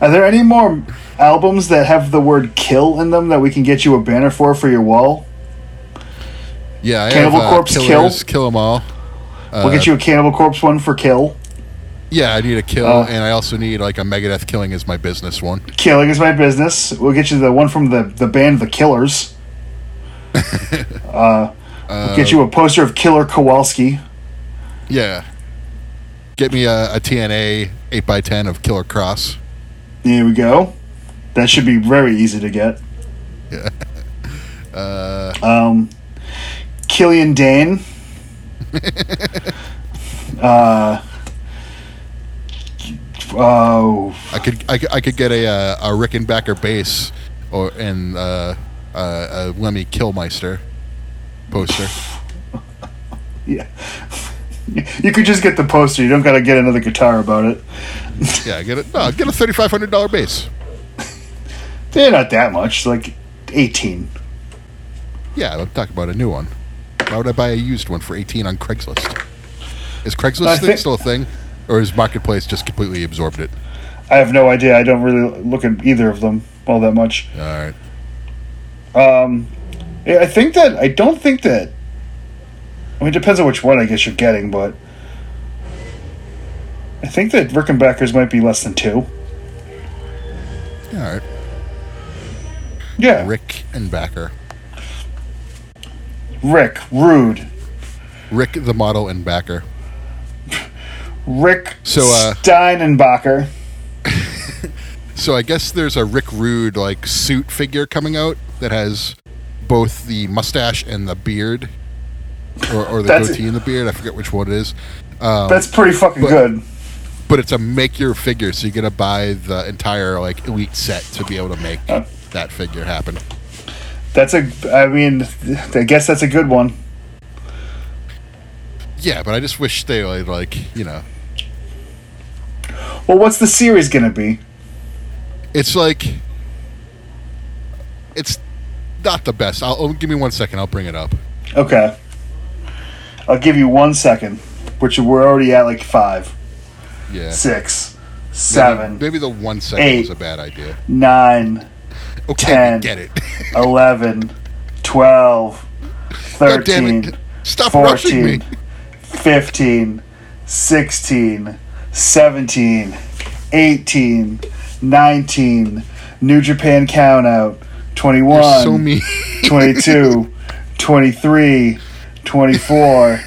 Are there any more albums that have the word kill in them that we can get you a banner for for your wall? Yeah, I Cannibal have, uh, Corpse killers, Kill. Kill them all. Uh, we'll get you a Cannibal Corpse one for Kill. Yeah, I need a Kill, uh, and I also need like a Megadeth Killing Is My Business one. Killing Is My Business. We'll get you the one from the, the band The Killers. uh, we'll get you a poster of Killer Kowalski. Yeah. Get me a, a T N A eight by ten of Killer Cross. There we go. That should be very easy to get. Yeah. Uh, um, Killian Dane. uh, oh. I could I could, I could get a a, a Rickenbacker bass or and uh, uh, a Lemmy Killmeister poster. Yeah. You could just get the poster. You don't got to get another guitar about it. Yeah, get it. No, get a thirty-five hundred dollar bass. They're not that much. Like eighteen. Yeah, I'm talking about a new one. Why would I buy a used one for eighteen on Craigslist? Is Craigslist thing think, still a thing, or is Marketplace just completely absorbed it? I have no idea. I don't really look at either of them all that much. All right. Um, I think that I don't think that. I mean, it depends on which one I guess you're getting, but I think that Rickenbackers might be less than two. Yeah, all right. Yeah. Rick and Backer. Rick, rude. Rick the model and Backer. Rick so, uh, Steinenbacher. So I guess there's a Rick Rude like suit figure coming out that has both the mustache and the beard. Or, or the that's goatee and the beard. I forget which one it is. Um, that's pretty fucking but, good. But it's a make your figure, so you're going to buy the entire like elite set to be able to make uh, that figure happen. That's a... I mean, I guess that's a good one. Yeah, but I just wish they like, like you know... Well, what's the series going to be? It's like... It's not the best. I'll, oh, give me one second. I'll bring it up. Okay. I'll give you one second, which we're already at like five, yeah, six, seven. Maybe, maybe the one second eight, was a bad idea. Nine, okay, ten, get it. eleven, twelve, thirteen, God, stop fourteen, me. fifteen, sixteen, seventeen, eighteen, nineteen, New Japan Countout, twenty-one, so mean. twenty-two, twenty-three, twenty-four,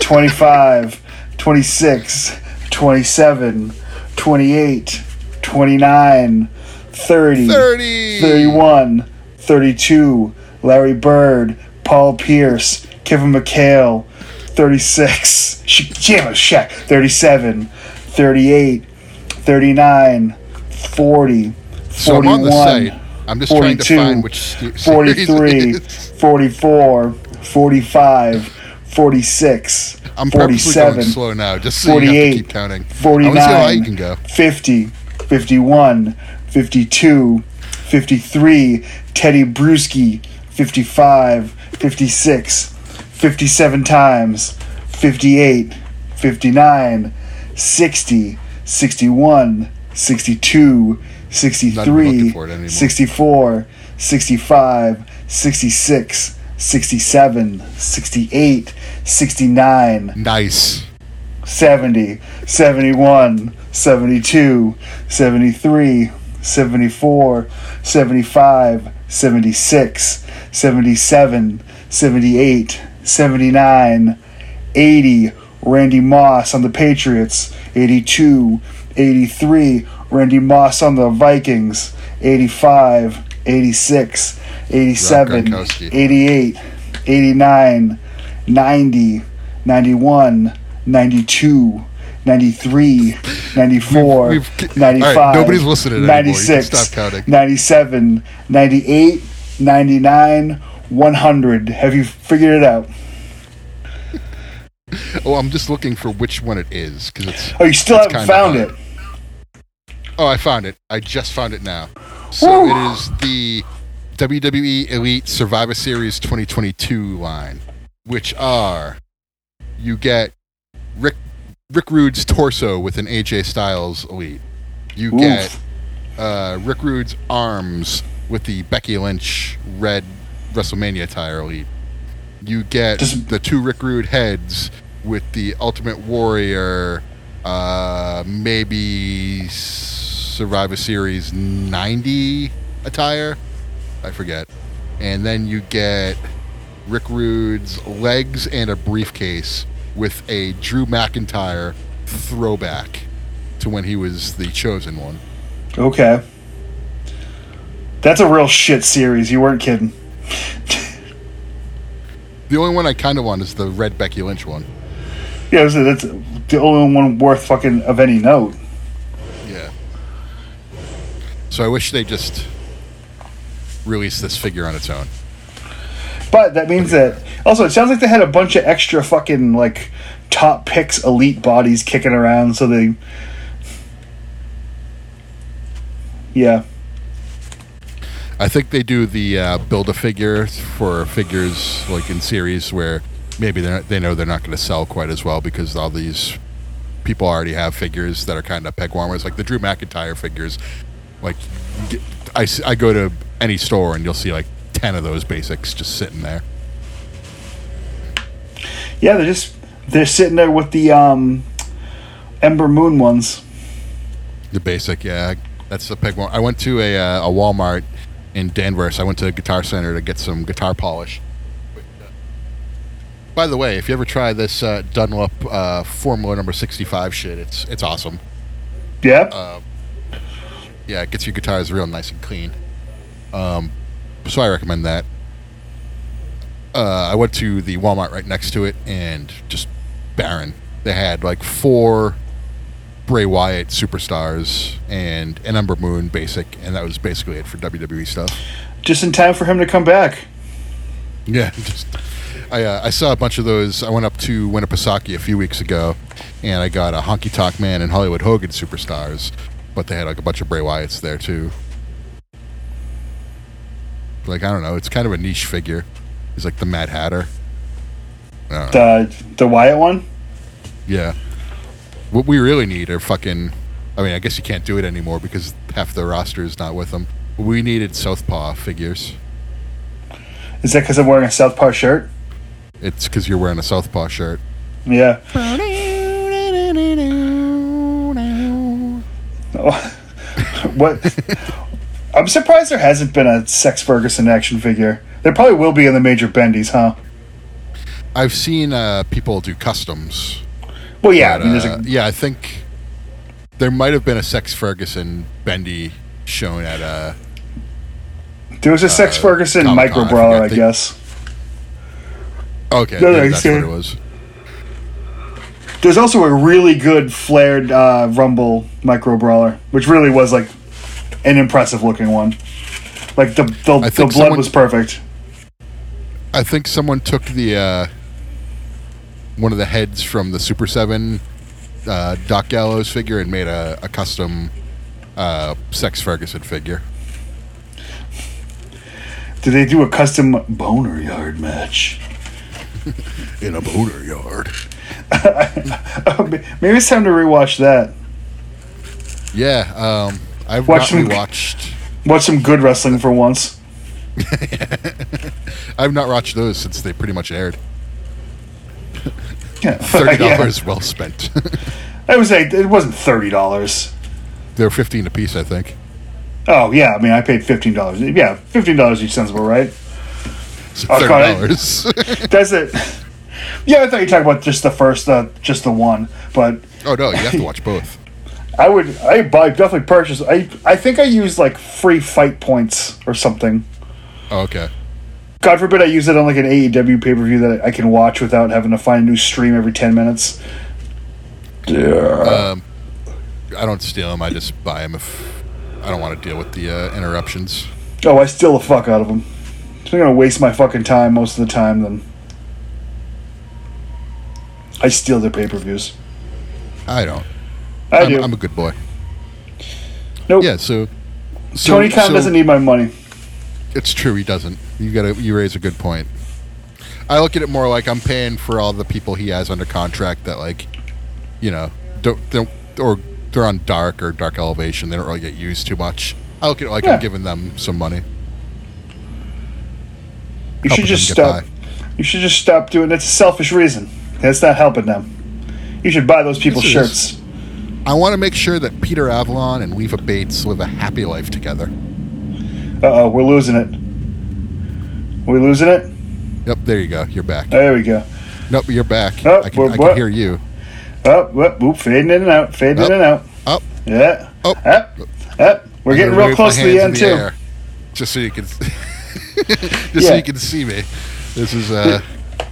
twenty-five, twenty-six, twenty-seven, twenty-eight, twenty-nine, thirty, thirty, thirty-one, thirty-two, Larry Bird, Paul Pierce, Kevin McHale, thirty-six, Jim Shack, thirty-seven, thirty-eight, thirty-nine, forty, so forty-one, I'm on the site. I'm just forty-two, trying to find which st- forty-three, forty-four, forty-five, forty-six, I'm forty-seven, going slow now, just so forty-eight, you have to keep counting. forty-nine, how you can go. fifty, fifty-one, fifty-two, fifty-three, Teddy Bruschi, fifty-five, fifty-six, fifty-seven times, fifty-eight, fifty-nine, sixty, sixty-one, sixty-two, sixty-three, sixty-four, sixty-five, sixty-six, sixty-seven, sixty-eight, sixty-nine. Nice. seventy, seventy-one, seventy-two, seventy-three, seventy-four, seventy-five, seventy-six, seventy-seven, seventy-eight, seventy-nine, eighty, Randy Moss on the Patriots, eighty-two, eighty-three, Randy Moss on the Vikings, eighty-five, eighty-six, eighty-seven, eighty-eight, eighty-nine, ninety, ninety-one, ninety-two, ninety-three, ninety-four, we've, we've, ninety-five, right, nobody's listening ninety-six, stop counting. ninety-seven, ninety-eight, ninety-nine, one hundred. Have you figured it out? Oh, I'm just looking for which one it is. Cause it's, oh, you still it's haven't found hard. It. Oh, I found it. I just found it now. So Woo. It is the W W E Elite Survivor Series twenty twenty-two line, which are, you get Rick Rick Rude's torso with an A J Styles Elite. You Oof. get uh, Rick Rude's arms with the Becky Lynch red WrestleMania attire Elite. You get the two Rick Rude heads with the Ultimate Warrior, uh, maybe Survivor Series ninety attire. I forget. And then you get Rick Rude's legs and a briefcase with a Drew McIntyre throwback to when he was the chosen one. Okay. That's a real shit series. You weren't kidding. The only one I kind of want is the red Becky Lynch one. Yeah, that's the only one worth fucking of any note. Yeah. So I wish they just released this figure on its own. But that means that... Also, it sounds like they had a bunch of extra fucking, like, top picks elite bodies kicking around, so they... Yeah. I think they do the uh, build-a-figure for figures, like, in series where maybe they're not, they know they're not going to sell quite as well because all these people already have figures that are kind of peg warmers. Like, the Drew McIntyre figures, like, I, I go to any store and you'll see, like, ten of those basics just sitting there. Yeah, they're just, they're sitting there with the um, Ember Moon ones. The basic, yeah. That's the peg warmer. I went to a, uh, a Walmart in Danvers. I went to a Guitar Center to get some guitar polish. By the way, if you ever try this uh, Dunlop uh, Formula number sixty-five shit, it's it's awesome. Yeah? Uh, yeah, it gets your guitars real nice and clean. Um, so I recommend that. Uh, I went to the Walmart right next to it, and just barren. They had like four Bray Wyatt superstars and an Ember Moon basic, and that was basically it for W W E stuff. Just in time for him to come back. Yeah, just, I uh, I saw a bunch of those. I went up to Winnipesaukee a few weeks ago, and I got a Honky Tonk Man and Hollywood Hogan superstars, but they had like a bunch of Bray Wyatts there too. Like, I don't know, it's kind of a niche figure. He's like the Mad Hatter. The the Wyatt one. Yeah. What we really need are fucking... I mean, I guess you can't do it anymore because half the roster is not with them. We needed Southpaw figures. Is that because I'm wearing a Southpaw shirt? It's because you're wearing a Southpaw shirt. Yeah. What? I'm surprised there hasn't been a Sex Ferguson action figure. There probably will be in the major bendies, huh? I've seen uh, people do customs. Well, yeah, but, I mean, uh, a- yeah. I think there might have been a Sex Ferguson Bendy shown at a There was a uh, Sex Ferguson micro brawler, I, I guess. Okay, no, yeah, that's what it was. There's also a really good flared uh, Rumble micro brawler, which really was like an impressive looking one. Like the the, the blood someone, was perfect. I think someone took the uh, one of the heads from the Super Seven uh, Doc Gallows figure and made a, a custom uh, Sex Ferguson figure. Did they do a custom boner yard match? In a boner yard. Maybe it's time to rewatch that. Yeah, um, I've watched not rewatched. Watch some good wrestling for once. I've not watched those since they pretty much aired. Thirty dollars yeah. well spent. I would say it wasn't thirty dollars. They were fifteen a piece, I think. Oh yeah, I mean I paid fifteen dollars. Yeah, fifteen dollars each sounds about right. So thirty dollars. That's it. Yeah, I thought you were talking about just the first, uh, just the one. But oh no, you have to watch both. I would, I buy definitely purchase. I, I think I used like free fight points or something. Oh, okay. God forbid I use it on like an A E W pay per view that I can watch without having to find a new stream every ten minutes. Um, I don't steal them. I just buy them if I don't want to deal with the uh, interruptions. Oh, I steal the fuck out of them. So I'm gonna waste my fucking time most of the time. Then I steal their pay per views. I don't. I I'm, do. I'm a good boy. Nope. Yeah. So, so Tony Khan so, doesn't need my money. It's true. He doesn't. You gotta. You raise a good point. I look at it more like I'm paying for all the people he has under contract that, like, you know, don't don't or they're on dark or dark elevation. They don't really get used too much. I look at it like yeah. I'm giving them some money. You helping should just stop. By. You should just stop doing. That's a selfish reason. That's not helping them. You should buy those people's shirts. Just, I want to make sure that Peter Avalon and Leva Bates live a happy life together. Uh-oh, we're losing it. Are we losing it? Yep, there you go. You're back. There we go. Nope, you're back. Oh, I can, I can hear you. Oh, whoop, whoop, fading in and out, fading oh, in and out. Up. Oh, yeah. Up. Oh, up. Oh, oh. We're getting real close to the end, too. Air, just so you can just yeah. so you can see me. This is uh, a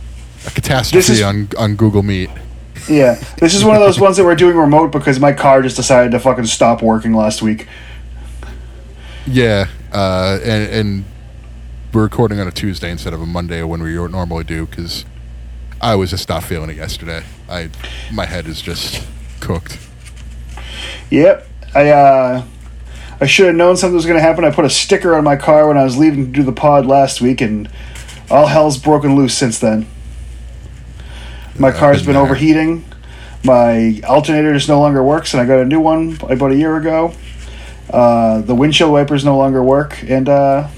catastrophe is- on, on Google Meet. Yeah, this is one of those ones that we're doing remote because my car just decided to fucking stop working last week. Yeah, uh, and, and we're recording on a Tuesday instead of a Monday when we normally do because I was just not feeling it yesterday. I my head is just cooked. Yep, I uh, I should have known something was going to happen. I put a sticker on my car when I was leaving to do the pod last week, and all hell's broken loose since then. My uh, car's been, been overheating. My alternator just no longer works, and I got a new one about a year ago. Uh, the windshield wipers no longer work, and uh,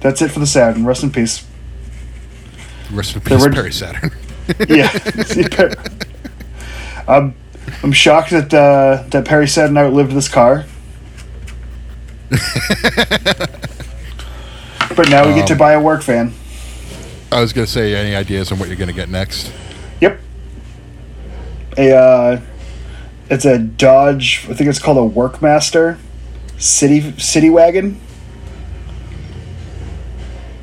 that's it for the Saturn. Rest in peace. Rest in peace, were... Perry Saturn. yeah. I'm, I'm shocked that uh, that Perry Saturn outlived this car. But now we um, get to buy a work van. I was going to say, any ideas on what you're going to get next? Yep. A, uh, it's a Dodge, I think it's called a Workmaster City City Wagon.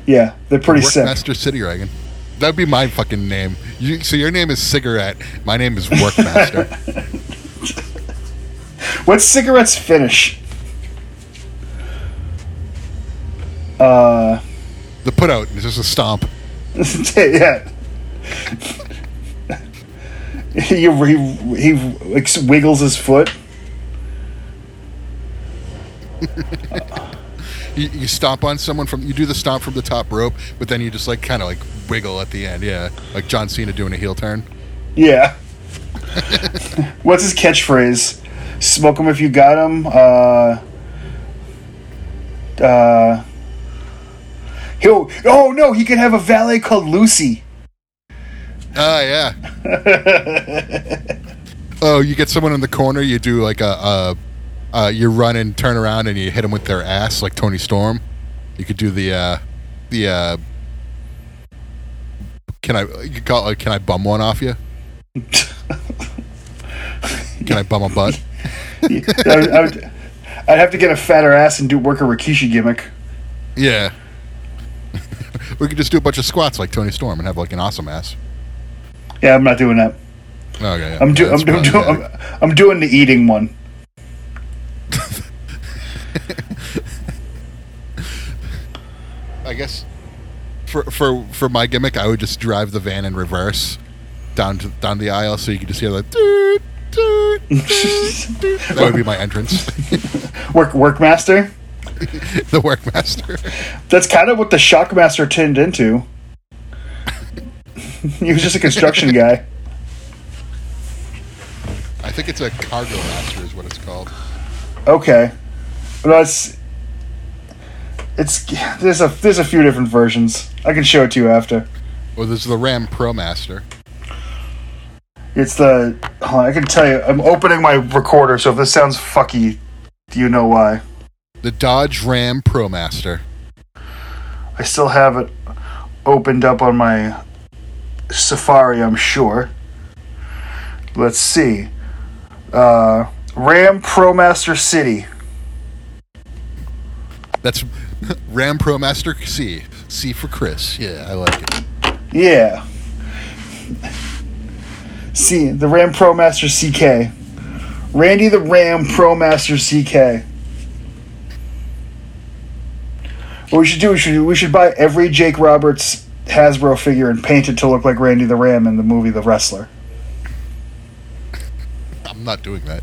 Yeah, they're pretty Workmaster sick. Workmaster City Wagon. That would be my fucking name. You, so your name is Cigarette. My name is Workmaster. What's Cigarette's finish? Uh, the put out. It's just a stomp. yeah. He, he, he wiggles his foot. you, you stomp on someone from, you do the stomp from the top rope, but then you just like kind of like wiggle at the end. Yeah, like John Cena doing a heel turn. Yeah. What's his catchphrase? Smoke him if you got him. Uh, uh, he'll, oh no, he could have a valet called Lucy. Oh, uh, yeah. oh, you get someone in the corner, you do like a, a, uh, you run and turn around and you hit them with their ass like Tony Storm. You could do the, uh, the, uh, can I, you could call it like, can I bum one off you? Can I bum a butt? I would, I would, I'd have to get a fatter ass and do work a Rikishi gimmick. Yeah. We could just do a bunch of squats like Tony Storm and have like an awesome ass. Yeah, I'm not doing that. Okay. Yeah. I'm, do- I'm, do- do- I'm, I'm doing the eating one. I guess for for for my gimmick, I would just drive the van in reverse down to, down the aisle, so you could just hear like doot, doot, doot, doot. That would be my entrance. Work workmaster. The workmaster. That's kind of what the shockmaster turned into. He was just a construction guy. I think it's a cargo master is what it's called. Okay, well, it's it's there's a there's a few different versions. I can show it to you after. Well, there's the Ram Pro Master. It's the hold on, I can tell you. I'm opening my recorder, so if this sounds fucky, you know why. The Dodge Ram Pro Master. I still have it opened up on my Safari, I'm sure. Let's see. Uh, Ram Pro Master City. That's Ram Pro Master C. C for Chris. Yeah, I like it. Yeah. C, the Ram Pro Master C K. Randy the Ram Pro Master C K. What we should do, we should we should buy every Jake Roberts Hasbro figure and paint it to look like Randy the Ram in the movie The Wrestler. I'm not doing that.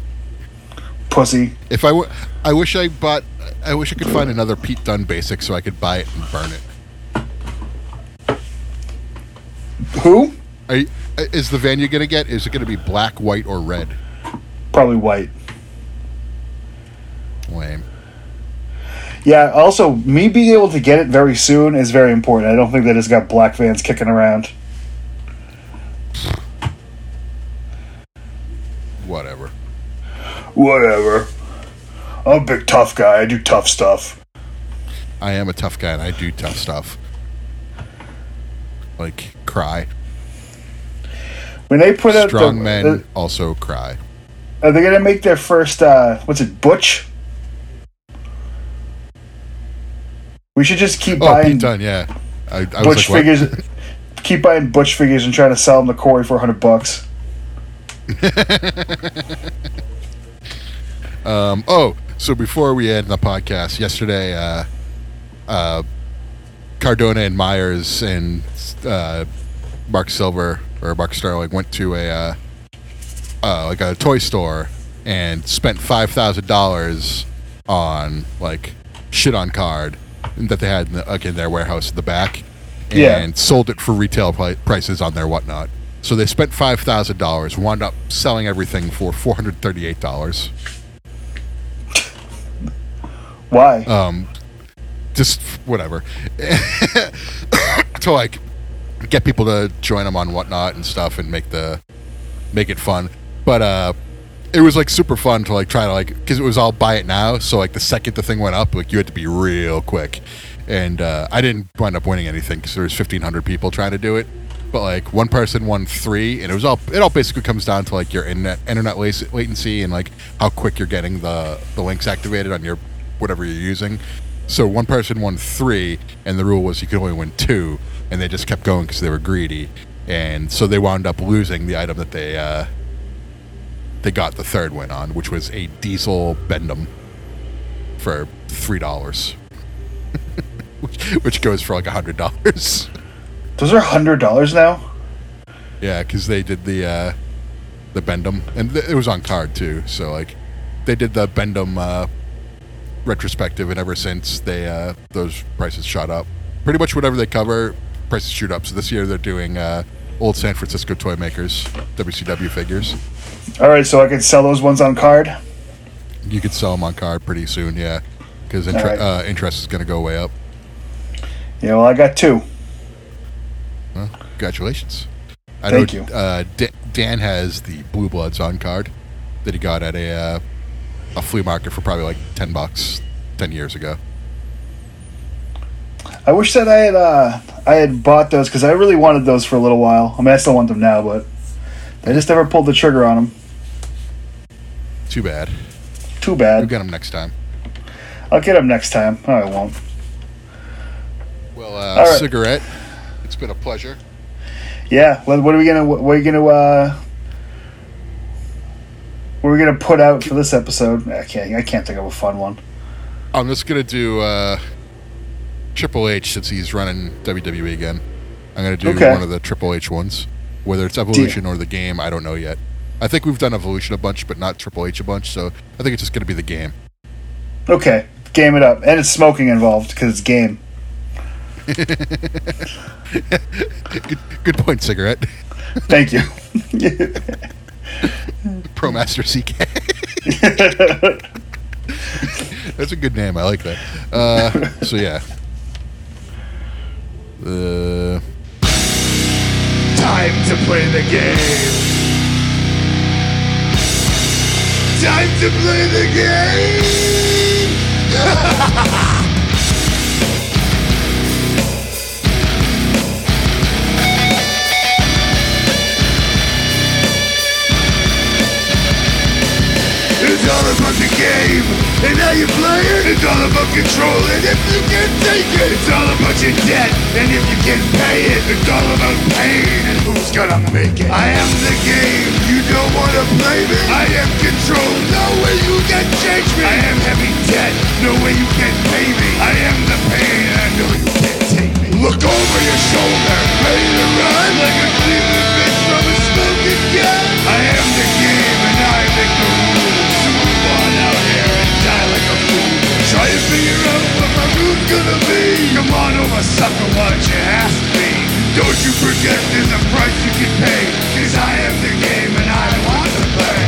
Pussy. If I w- I wish I bought. I wish I could find another Pete Dunne basic so I could buy it and burn it. Who? Are you, is the van you're gonna get? Is it gonna be black, white, or red? Probably white. Lame. Yeah, also, me being able to get it very soon is very important. I don't think that it's got black vans kicking around. Whatever. Whatever. I'm a big tough guy. I do tough stuff. I am a tough guy, and I do tough stuff. Like, cry. When they put out Strong the, men uh, also cry. Are they going to make their first, uh, what's it, Butch? We should just keep oh, buying done, yeah. I, I Butch was like, figures. What? Keep buying Butch figures and trying to sell them to Corey for a hundred bucks. um. Oh, so before we end the podcast yesterday, uh, uh, Cardona and Myers and uh, Mark Silver or Mark Sterling went to a uh, uh, like a toy store and spent five thousand dollars on like shit on card. That they had in, the, like, in their warehouse in the back, and yeah. sold it for retail pri- prices on their whatnot. So they spent five thousand dollars, wound up selling everything for four hundred thirty-eight dollars. Why? Um, just whatever to like get people to join them on whatnot and stuff, and make the make it fun. But uh, it was like super fun to like try to like because it was all buy it now. So like the second the thing went up, like you had to be real quick. And uh, I didn't wind up winning anything because there was fifteen hundred people trying to do it. But like one person won three, and it was all it all basically comes down to like your internet internet latency and like how quick you're getting the the links activated on your whatever you're using. So one person won three, and the rule was you could only win two, and they just kept going because they were greedy, and so they wound up losing the item that they. Uh, They got the third win on, which was a diesel Bendham for three dollars, which, which goes for like a hundred dollars. Those are hundred dollars now. Yeah, because they did the uh, the Bendham, and th- it was on card too. So like, they did the Bendham uh, retrospective, and ever since they uh, those prices shot up. Pretty much whatever they cover, prices shoot up. So this year they're doing uh, old San Francisco toy makers, W C W figures. All right, so I can sell those ones on card? You could sell them on card pretty soon, yeah, because intre- right. uh, interest is going to go way up. Yeah, well, I got two. Well, congratulations. I Thank know, you. Uh, D- Dan has the Blue Bloods on card that he got at a uh, a flea market for probably like ten bucks ten years ago. I wish that I had uh, I had bought those because I really wanted those for a little while. I mean, I still want them now, but... I just never pulled the trigger on them. Too bad. Too bad. We'll get them next time. I'll get them next time. No, I won't. Well, uh, right. Cigarette, it's been a pleasure. Yeah. What are we gonna? What are you gonna? Uh, what are we gonna put out for this episode? I can't. I can't think of a fun one. I'm just gonna do uh, Triple H since he's running W W E again. I'm gonna do okay. one of the Triple H ones, whether it's Evolution or the game. I don't know yet. I think we've done Evolution a bunch, but not Triple H a bunch. So I think it's just gonna be the game. Okay, game it up, and it's smoking involved because it's game. good, good point, cigarette. Thank you. Pro Master C K. That's a good name. I like that. Uh, so yeah. Uh... Time to play the game. Time to play the game. It's all about the game, and how you play it. It's all about control, and if you can't take it, it's all about your debt, and if you can't pay it, it's all about pain, and who's gonna make it? I am the game, you don't wanna play me. I am control, no way you can change me. I am heavy debt, no way you can pay me. I am the pain, I know you can't take me. Look over your shoulder, ready to run, like a cleaner bitch from a smoking gun. I am the game, and I make the rules. Try to figure out what my room's gonna be. Come on over, sucker, why don't you ask me? Don't you forget there's a price you can pay, cause I am the game and I want to play.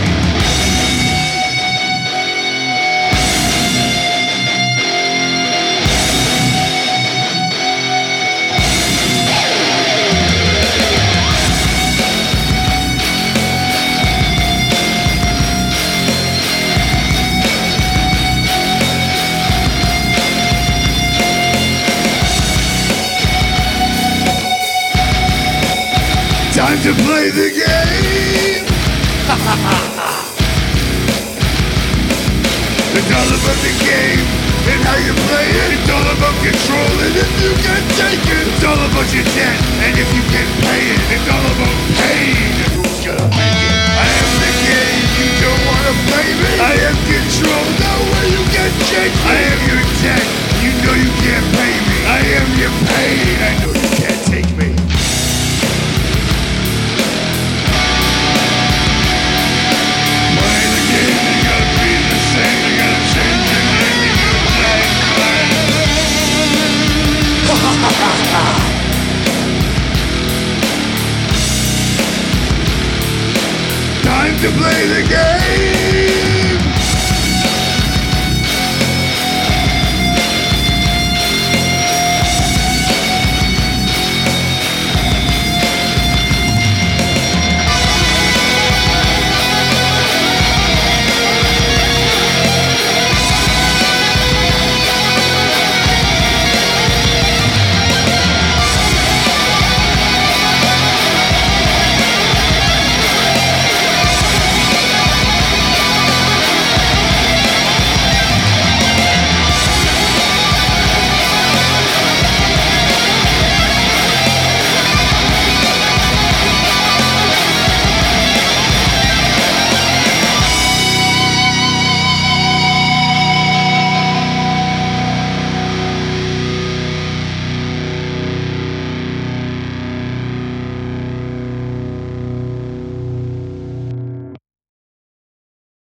Time to play the game! It's all about the game, and how you play it. It's all about control, and if you can't take it, it's all about your debt, and if you can't pay it, it's all about pain, and who's gonna make it? I am the game, you don't wanna play me. I am control, no way you can change me. I am your debt, you know you can't pay me. I am your pain, I know you can't take me. Time to play the game!